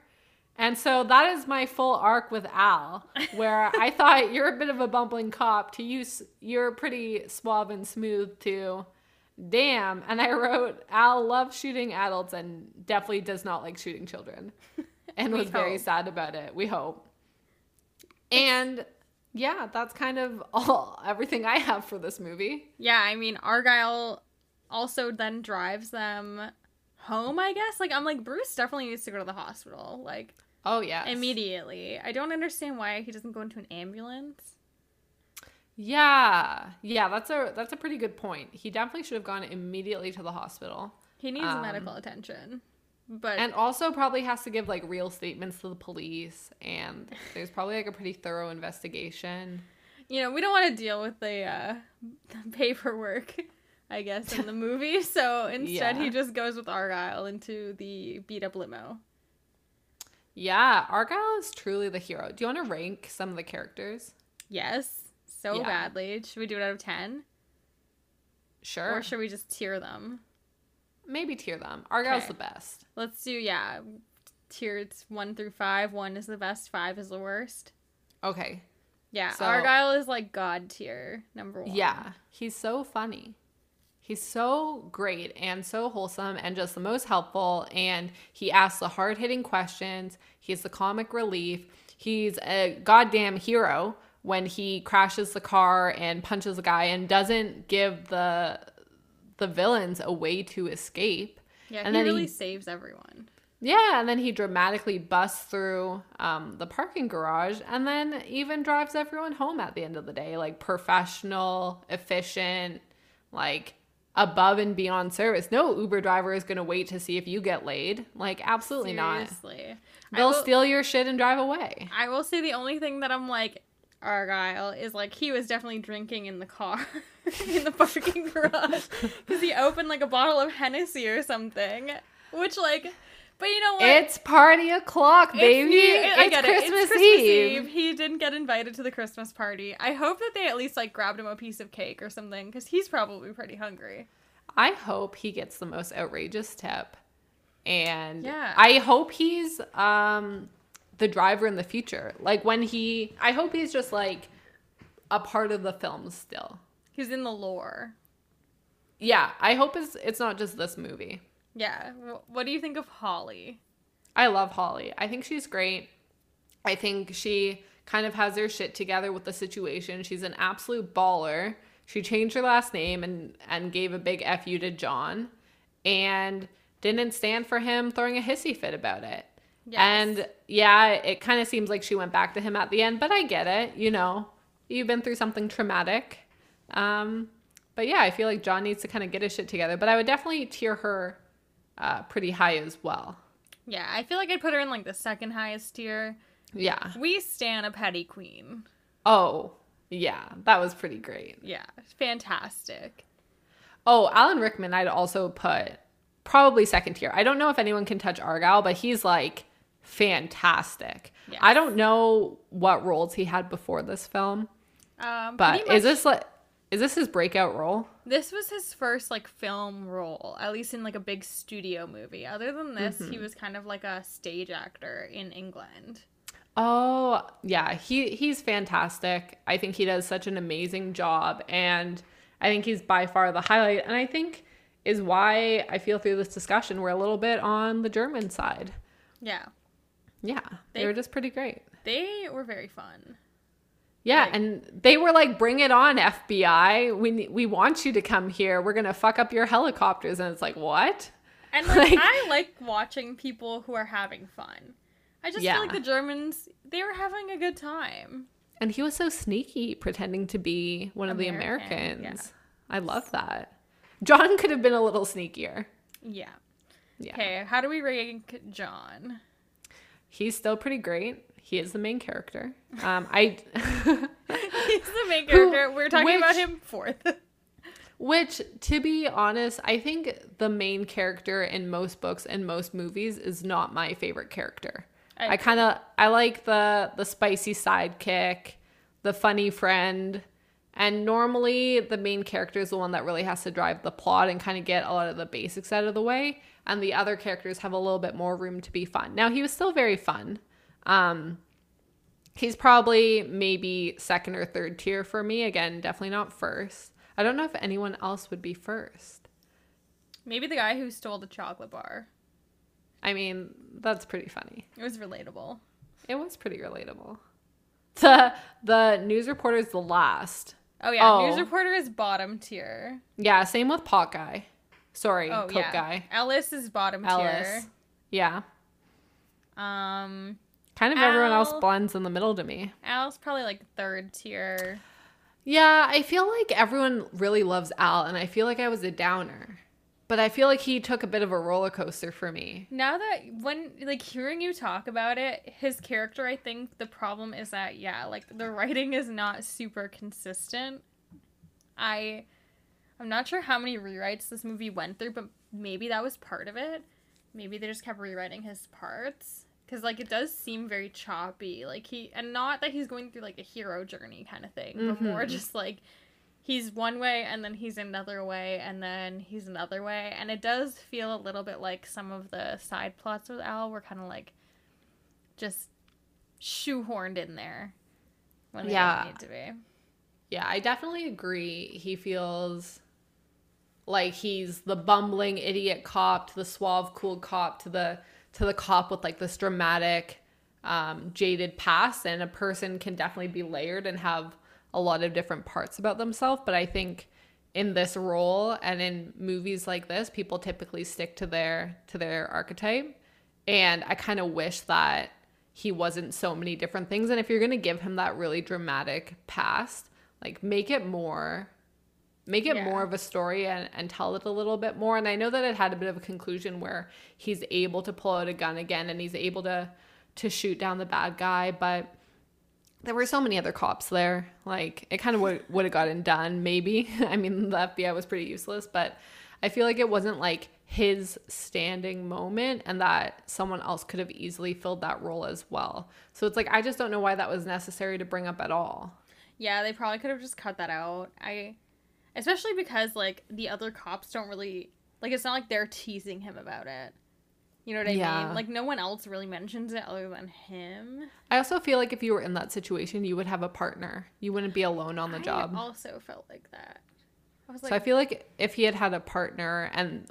And so that is my full arc with Al, where I thought you're a bit of a bumbling cop to use, you're pretty suave and smooth to damn. And I wrote, Al loves shooting adults and definitely does not like shooting children and was very sad about it. We hope. And yeah, that's kind of everything I have for this movie. Yeah. I mean, Argyle also then drives them home, I guess. Like, I'm like, Bruce definitely needs to go to the hospital. Like, Oh, yeah. Immediately. I don't understand why he doesn't go into an ambulance. Yeah. Yeah, that's a pretty good point. He definitely should have gone immediately to the hospital. He needs medical attention. But and also probably has to give, like, real statements to the police. And there's probably, like, a pretty thorough investigation. You know, we don't want to deal with the paperwork, I guess, in the movie. So instead he just goes with Argyle into the beat-up limo. Yeah, Argyle is truly the hero. Do you want to rank some of the characters? Yes, badly. Should we do it out of 10? Sure. Or should we just tier them? Maybe tier them. Argyle's the best. Let's do, tiers 1 through 5. 1 is the best, 5 is the worst. Okay. Yeah, so, Argyle is like god tier, number 1. Yeah, he's so funny. He's so great and so wholesome and just the most helpful. And he asks the hard-hitting questions. He's the comic relief. He's a goddamn hero when he crashes the car and punches the guy and doesn't give the villains a way to escape. Yeah, and he saves everyone. Yeah, and then he dramatically busts through the parking garage and then even drives everyone home at the end of the day. Like, professional, efficient, like... above and beyond service. No Uber driver is going to wait to see if you get laid. Like, absolutely Seriously. Not. They'll steal your shit and drive away. I will say the only thing that I'm like, Argyle, is like, he was definitely drinking in the car, in the parking garage, because he opened, like, a bottle of Hennessy or something, which, like... But you know what? It's party o'clock, baby. It's Christmas Eve. He didn't get invited to the Christmas party. I hope that they at least, like, grabbed him a piece of cake or something, because he's probably pretty hungry. I hope he gets the most outrageous tip. And I hope he's the driver in the future. Like, I hope he's just, like, a part of the film still. He's in the lore. Yeah, I hope it's not just this movie. Yeah. What do you think of Holly? I love Holly. I think she's great. I think she kind of has her shit together with the situation. She's an absolute baller. She changed her last name and gave a big F you to John and didn't stand for him throwing a hissy fit about it. Yes. And it kind of seems like she went back to him at the end, but I get it. You know, you've been through something traumatic. But yeah, I feel like John needs to kind of get his shit together, but I would definitely tier her pretty high as well. Yeah, I feel like I'd put her in, like, the second highest tier. Yeah. We stan a petty queen. Oh, yeah. That was pretty great. Yeah. Fantastic. Oh, Alan Rickman I'd also put probably second tier. I don't know if anyone can touch Argyle, but he's, like, fantastic. Yes. I don't know what roles he had before this film, but is this his breakout role? This was his first, like, film role, at least in, like, a big studio movie. Other than this, he was kind of like a stage actor in England. Oh, yeah. He's fantastic. I think he does such an amazing job, and I think he's by far the highlight, and I think is why I feel through this discussion we're a little bit on the German side. Yeah. Yeah. They were just pretty great. They were very fun. Yeah, like, and they were like, bring it on, FBI. We want you to come here. We're going to fuck up your helicopters. And it's like, what? And like, I like watching people who are having fun. I just feel like the Germans, they were having a good time. And he was so sneaky, pretending to be one of the Americans. Yeah. I love that. John could have been a little sneakier. Yeah. Okay, how do we rank John? He's still pretty great. He is the main character. He's the main character. We're talking about him fourth. Which, to be honest, I think the main character in most books and most movies is not my favorite character. I like the spicy sidekick, the funny friend, and normally the main character is the one that really has to drive the plot and kind of get a lot of the basics out of the way. And the other characters have a little bit more room to be fun. Now, he was still very fun. He's probably maybe second or third tier for me. Again, definitely not first. I don't know if anyone else would be first. Maybe the guy who stole the chocolate bar. I mean, that's pretty funny. It was relatable. It was pretty relatable. The news reporter is the last. Oh, yeah. Oh. News reporter is bottom tier. Yeah, same with Pot Guy. Sorry, Coke Guy. Ellis is bottom tier. Yeah. Kind of everyone else blends in the middle to me. Al's probably like third tier. Yeah, I feel like everyone really loves Al, and I feel like I was a downer. But I feel like he took a bit of a roller coaster for me. Now that hearing you talk about it, his character, I think the problem is that, the writing is not super consistent. I'm not sure how many rewrites this movie went through, but maybe that was part of it. Maybe they just kept rewriting his parts. Because, it does seem very choppy. And not that he's going through, a hero journey kind of thing. Mm-hmm. But more just, he's one way, and then he's another way, and then he's another way. And it does feel a little bit like some of the side plots with Al were kind of, just shoehorned in there when they didn't need to be. Yeah, I definitely agree. He feels like he's the bumbling idiot cop to the suave, cool cop to the cop with this dramatic, jaded past, and a person can definitely be layered and have a lot of different parts about themselves. But I think in this role and in movies like this, people typically stick to their archetype. And I kind of wish that he wasn't so many different things. And if you're going to give him that really dramatic past, make it more of a story and tell it a little bit more. And I know that it had a bit of a conclusion where he's able to pull out a gun again and he's able to shoot down the bad guy. But there were so many other cops there. It kind of would have gotten done, maybe. I mean, the FBI was pretty useless. But I feel like it wasn't his standing moment and that someone else could have easily filled that role as well. So it's I just don't know why that was necessary to bring up at all. Yeah, they probably could have just cut that out. Especially because, the other cops don't really... it's not they're teasing him about it. You know what I mean? No one else really mentions it other than him. I also feel like if you were in that situation, you would have a partner. You wouldn't be alone on the job. I also felt like that. So I feel like if he had a partner and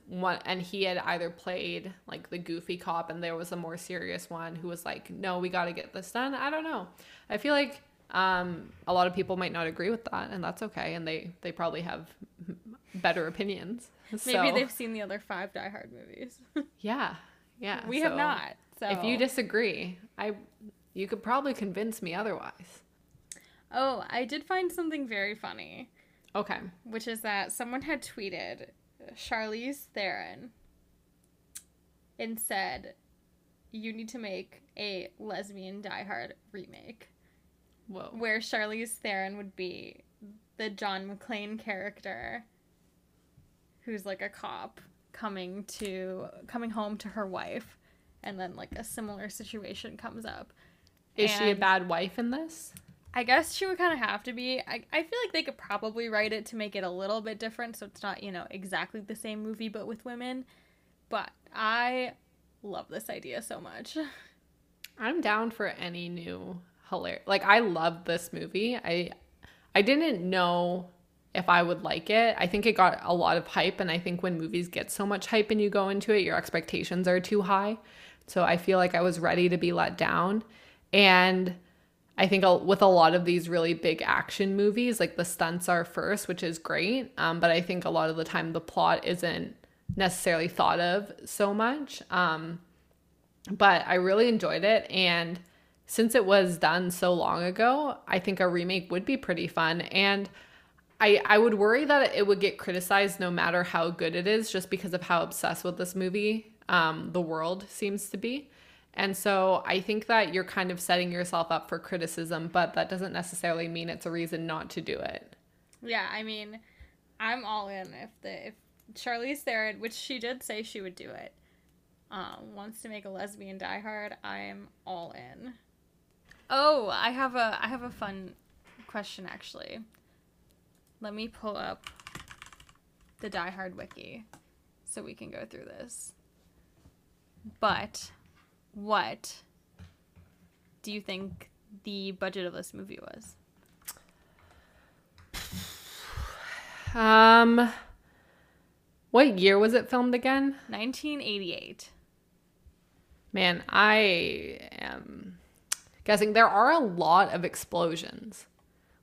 he had either played, the goofy cop and there was a more serious one who was no, we got to get this done. I don't know. I feel like... a lot of people might not agree with that, and that's okay, and they probably have better opinions. Maybe they've seen the other 5 Die Hard movies. Yeah. We have not. So if you disagree, you could probably convince me otherwise. Oh, I did find something very funny. Okay. Which is that someone had tweeted Charlize Theron and said, "You need to make a lesbian Die Hard remake." Whoa. Where Charlize Theron would be the John McClane character who's a cop coming home to her wife, and then a similar situation comes up. Is she a bad wife in this? I guess she would kind of have to be. I feel like they could probably write it to make it a little bit different so it's not, exactly the same movie but with women. But I love this idea so much. I'm down for any new... hilarious. I love this movie. I didn't know if I would like it. I think it got a lot of hype, and I think when movies get so much hype and you go into it, your expectations are too high. So I feel like I was ready to be let down. And I think with a lot of these really big action movies, the stunts are first, which is great. But I think a lot of the time the plot isn't necessarily thought of so much. But I really enjoyed it, and since it was done so long ago, I think a remake would be pretty fun. And I would worry that it would get criticized no matter how good it is, just because of how obsessed with this movie the world seems to be. And so I think that you're kind of setting yourself up for criticism, but that doesn't necessarily mean it's a reason not to do it. Yeah, I mean, I'm all in if Charlize Theron, which she did say she would do it, wants to make a lesbian Die Hard, I'm all in. Oh, I have a fun question, actually. Let me pull up the Die Hard wiki so we can go through this. But what do you think the budget of this movie was? What year was it filmed again? 1988. Man, I am... guessing there are a lot of explosions.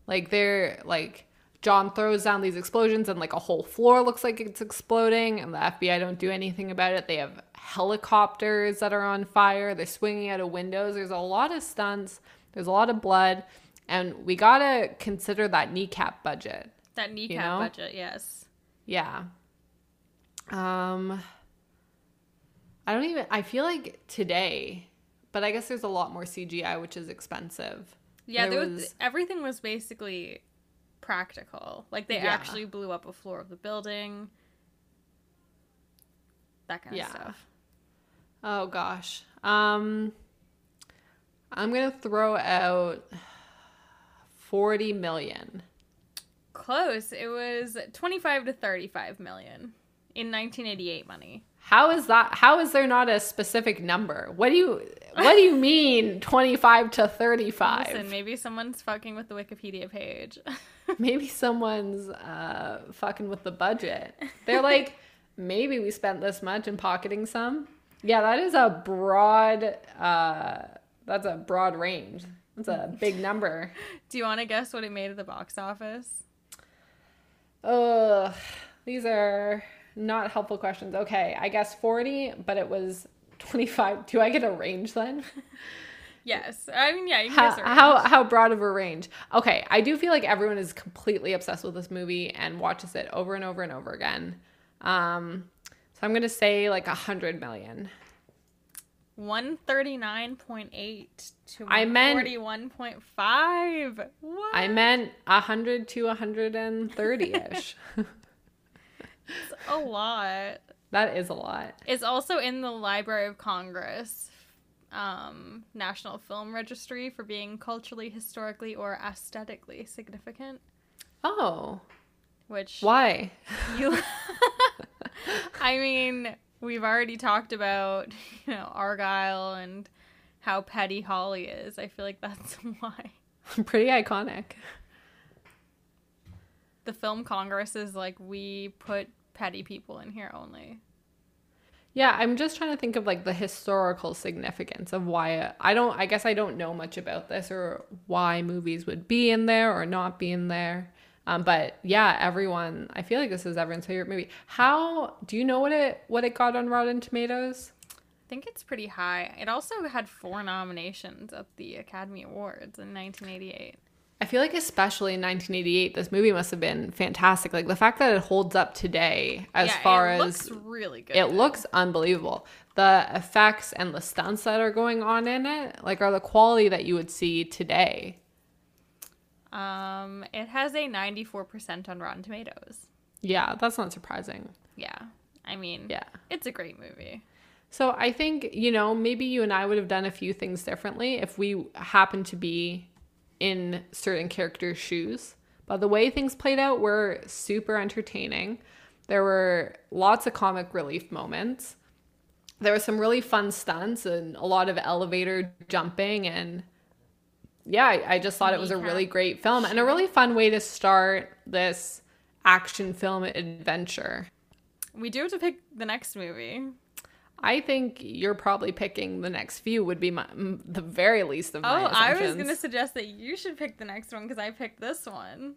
There John throws down these explosions and like a whole floor looks like it's exploding, and the FBI don't do anything about it. They have helicopters that are on fire. They're swinging out of windows. There's a lot of stunts. There's a lot of blood. And we got to consider that kneecap budget. That kneecap budget, yes. Yeah. I feel like today, but I guess there's a lot more CGI, which is expensive. Yeah, there was everything was basically practical. Like, they actually blew up a floor of the building. That kind of stuff. Oh, gosh. I'm going to throw out $40 million. Close. It was $25 to $35 million in 1988 money. How is that? How is there not a specific number? What do you mean 25 to 35? Listen, maybe someone's fucking with the Wikipedia page. Maybe someone's fucking with the budget. They're like, maybe we spent this much and pocketing some. Yeah, that is a broad. That's a broad range. That's a big number. Do you want to guess what it made at the box office? Ugh, these are not helpful questions. Okay, I guess 40, but it was 25. Do I get a range then? Yes. I mean, yeah, you can guess a range. How broad of a range? Okay, I do feel like everyone is completely obsessed with this movie and watches it over and over and over again. So I'm going to say like 100 million. 139.8 to 141.5. What? I meant 100 to 130-ish. It's a lot. That is a lot. It's also in the Library of Congress, National Film Registry, for being culturally, historically, or aesthetically significant. Oh. Which... Why? I mean, we've already talked about, Argyle and how petty Holly is. I feel like that's why. Pretty iconic. The Film Congress is like, we put petty people in here only. Yeah, I'm just trying to think of like the historical significance of why I don't know much about this or why movies would be in there or not be in there. But yeah, everyone, I feel like this is everyone's favorite movie. How do you know what it got on Rotten Tomatoes? I think it's pretty high. It also had 4 nominations at the Academy Awards in 1988. I feel like especially in 1988, this movie must have been fantastic. Like, the fact that it holds up today as it looks really good. It looks unbelievable. The effects and the stunts that are going on in it, like, are the quality that you would see today. It has a 94% on Rotten Tomatoes. Yeah, that's not surprising. Yeah. I mean, it's a great movie. So I think, maybe you and I would have done a few things differently if we happened to be in certain characters' shoes. But the way things played out were super entertaining. There were lots of comic relief moments. There were some really fun stunts and a lot of elevator jumping. And I just thought it was a really great film and a really fun way to start this action film adventure. We do have to pick the next movie. I think you're probably picking the next few would be the very least of my assumptions. I was going to suggest that you should pick the next one because I picked this one.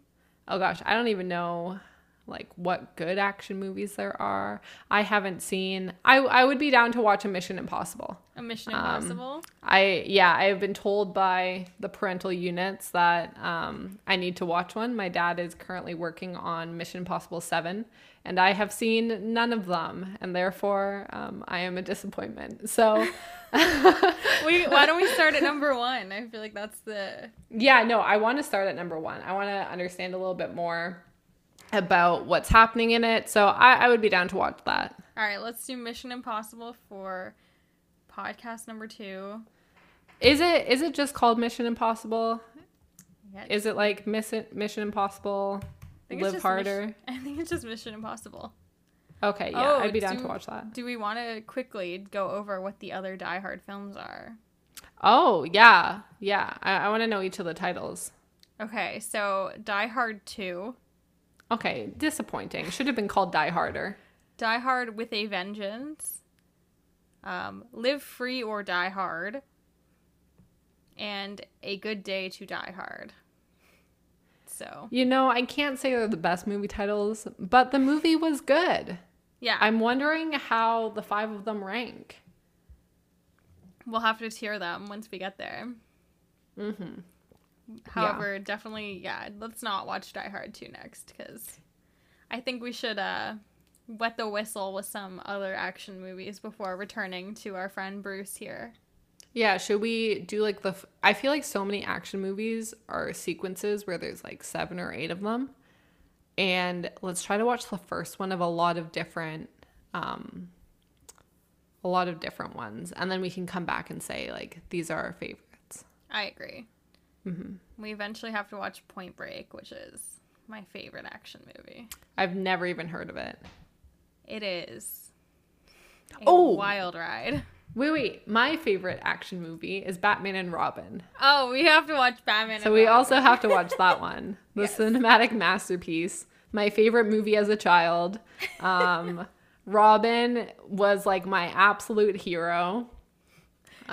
Oh, gosh. I don't even know, like, what good action movies there are. I haven't seen... I would be down to watch a Mission Impossible. A Mission Impossible? I have been told by the parental units that I need to watch one. My dad is currently working on Mission Impossible 7. And I have seen none of them, and therefore I am a disappointment. So, why don't we start at number one? I feel like that's the... Yeah, no, I want to start at number one. I want to understand a little bit more about what's happening in it. So I would be down to watch that. All right, let's do Mission Impossible for podcast number 2. Is it just called Mission Impossible? Yes. Is it like Mission Impossible... Live Harder. I think it's just Mission Impossible. Okay, yeah, I'd be down to watch that. Do we want to quickly go over what the other Die Hard films are? Oh, yeah, yeah. I want to know each of the titles. Okay, so Die Hard 2. Okay, disappointing. Should have been called Die Harder. Die Hard with a Vengeance. Live Free or Die Hard. And A Good Day to Die Hard. So, you know, I can't say they're the best movie titles, but the movie was good. Yeah. I'm wondering how the five of them rank. We'll have to tier them once we get there. Mm-hmm. However, definitely, let's not watch Die Hard 2 next, because I think we should wet the whistle with some other action movies before returning to our friend Bruce here. Yeah, should we do like the... I feel like so many action movies are sequences where there's like 7 or 8 of them. And let's try to watch the first one of a lot of different ones. And then we can come back and say, like, these are our favorites. I agree. Mm-hmm. We eventually have to watch Point Break, which is my favorite action movie. I've never even heard of it. It is a wild ride. Wait. My favorite action movie is Batman and Robin. Oh, we have to watch Batman and Robin. So we also have to watch that one. The cinematic masterpiece. My favorite movie as a child. Robin was like my absolute hero.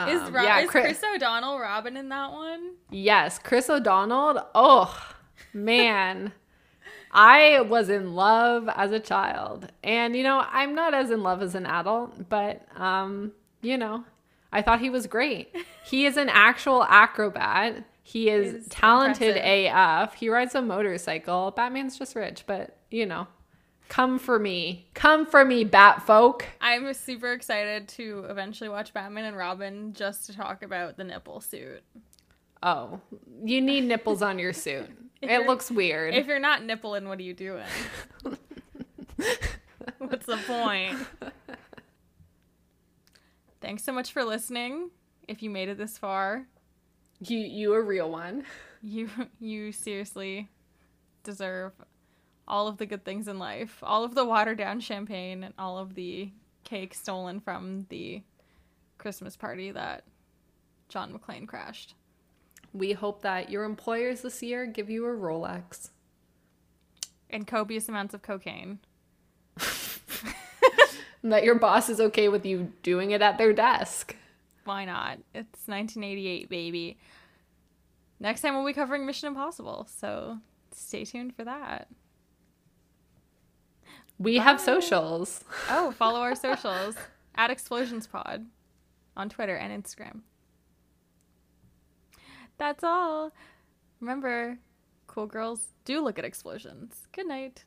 Is Chris O'Donnell Robin in that one? Yes, Chris O'Donnell. Oh, man. I was in love as a child. And, you know, I'm not as in love as an adult, but, you know, I thought he was great. He is an actual acrobat. He is talented AF. He rides a motorcycle. Batman's just rich, but, you know. Come for me. Come for me, bat folk. I'm super excited to eventually watch Batman and Robin just to talk about the nipple suit. Oh, you need nipples on your suit. It looks weird. If you're not nippling, what are you doing? What's the point? Thanks so much for listening. If you made it this far. You a real one. You seriously deserve all of the good things in life, all of the watered-down champagne, and all of the cake stolen from the Christmas party that John McClane crashed. We hope that your employers this year give you a Rolex. And copious amounts of cocaine. And that your boss is okay with you doing it at their desk. Why not? It's 1988, baby. Next time we'll be covering Mission Impossible, so stay tuned for that. We have socials. Oh, follow our socials at ExplosionsPod on Twitter and Instagram. That's all. Remember, cool girls do look at explosions. Good night.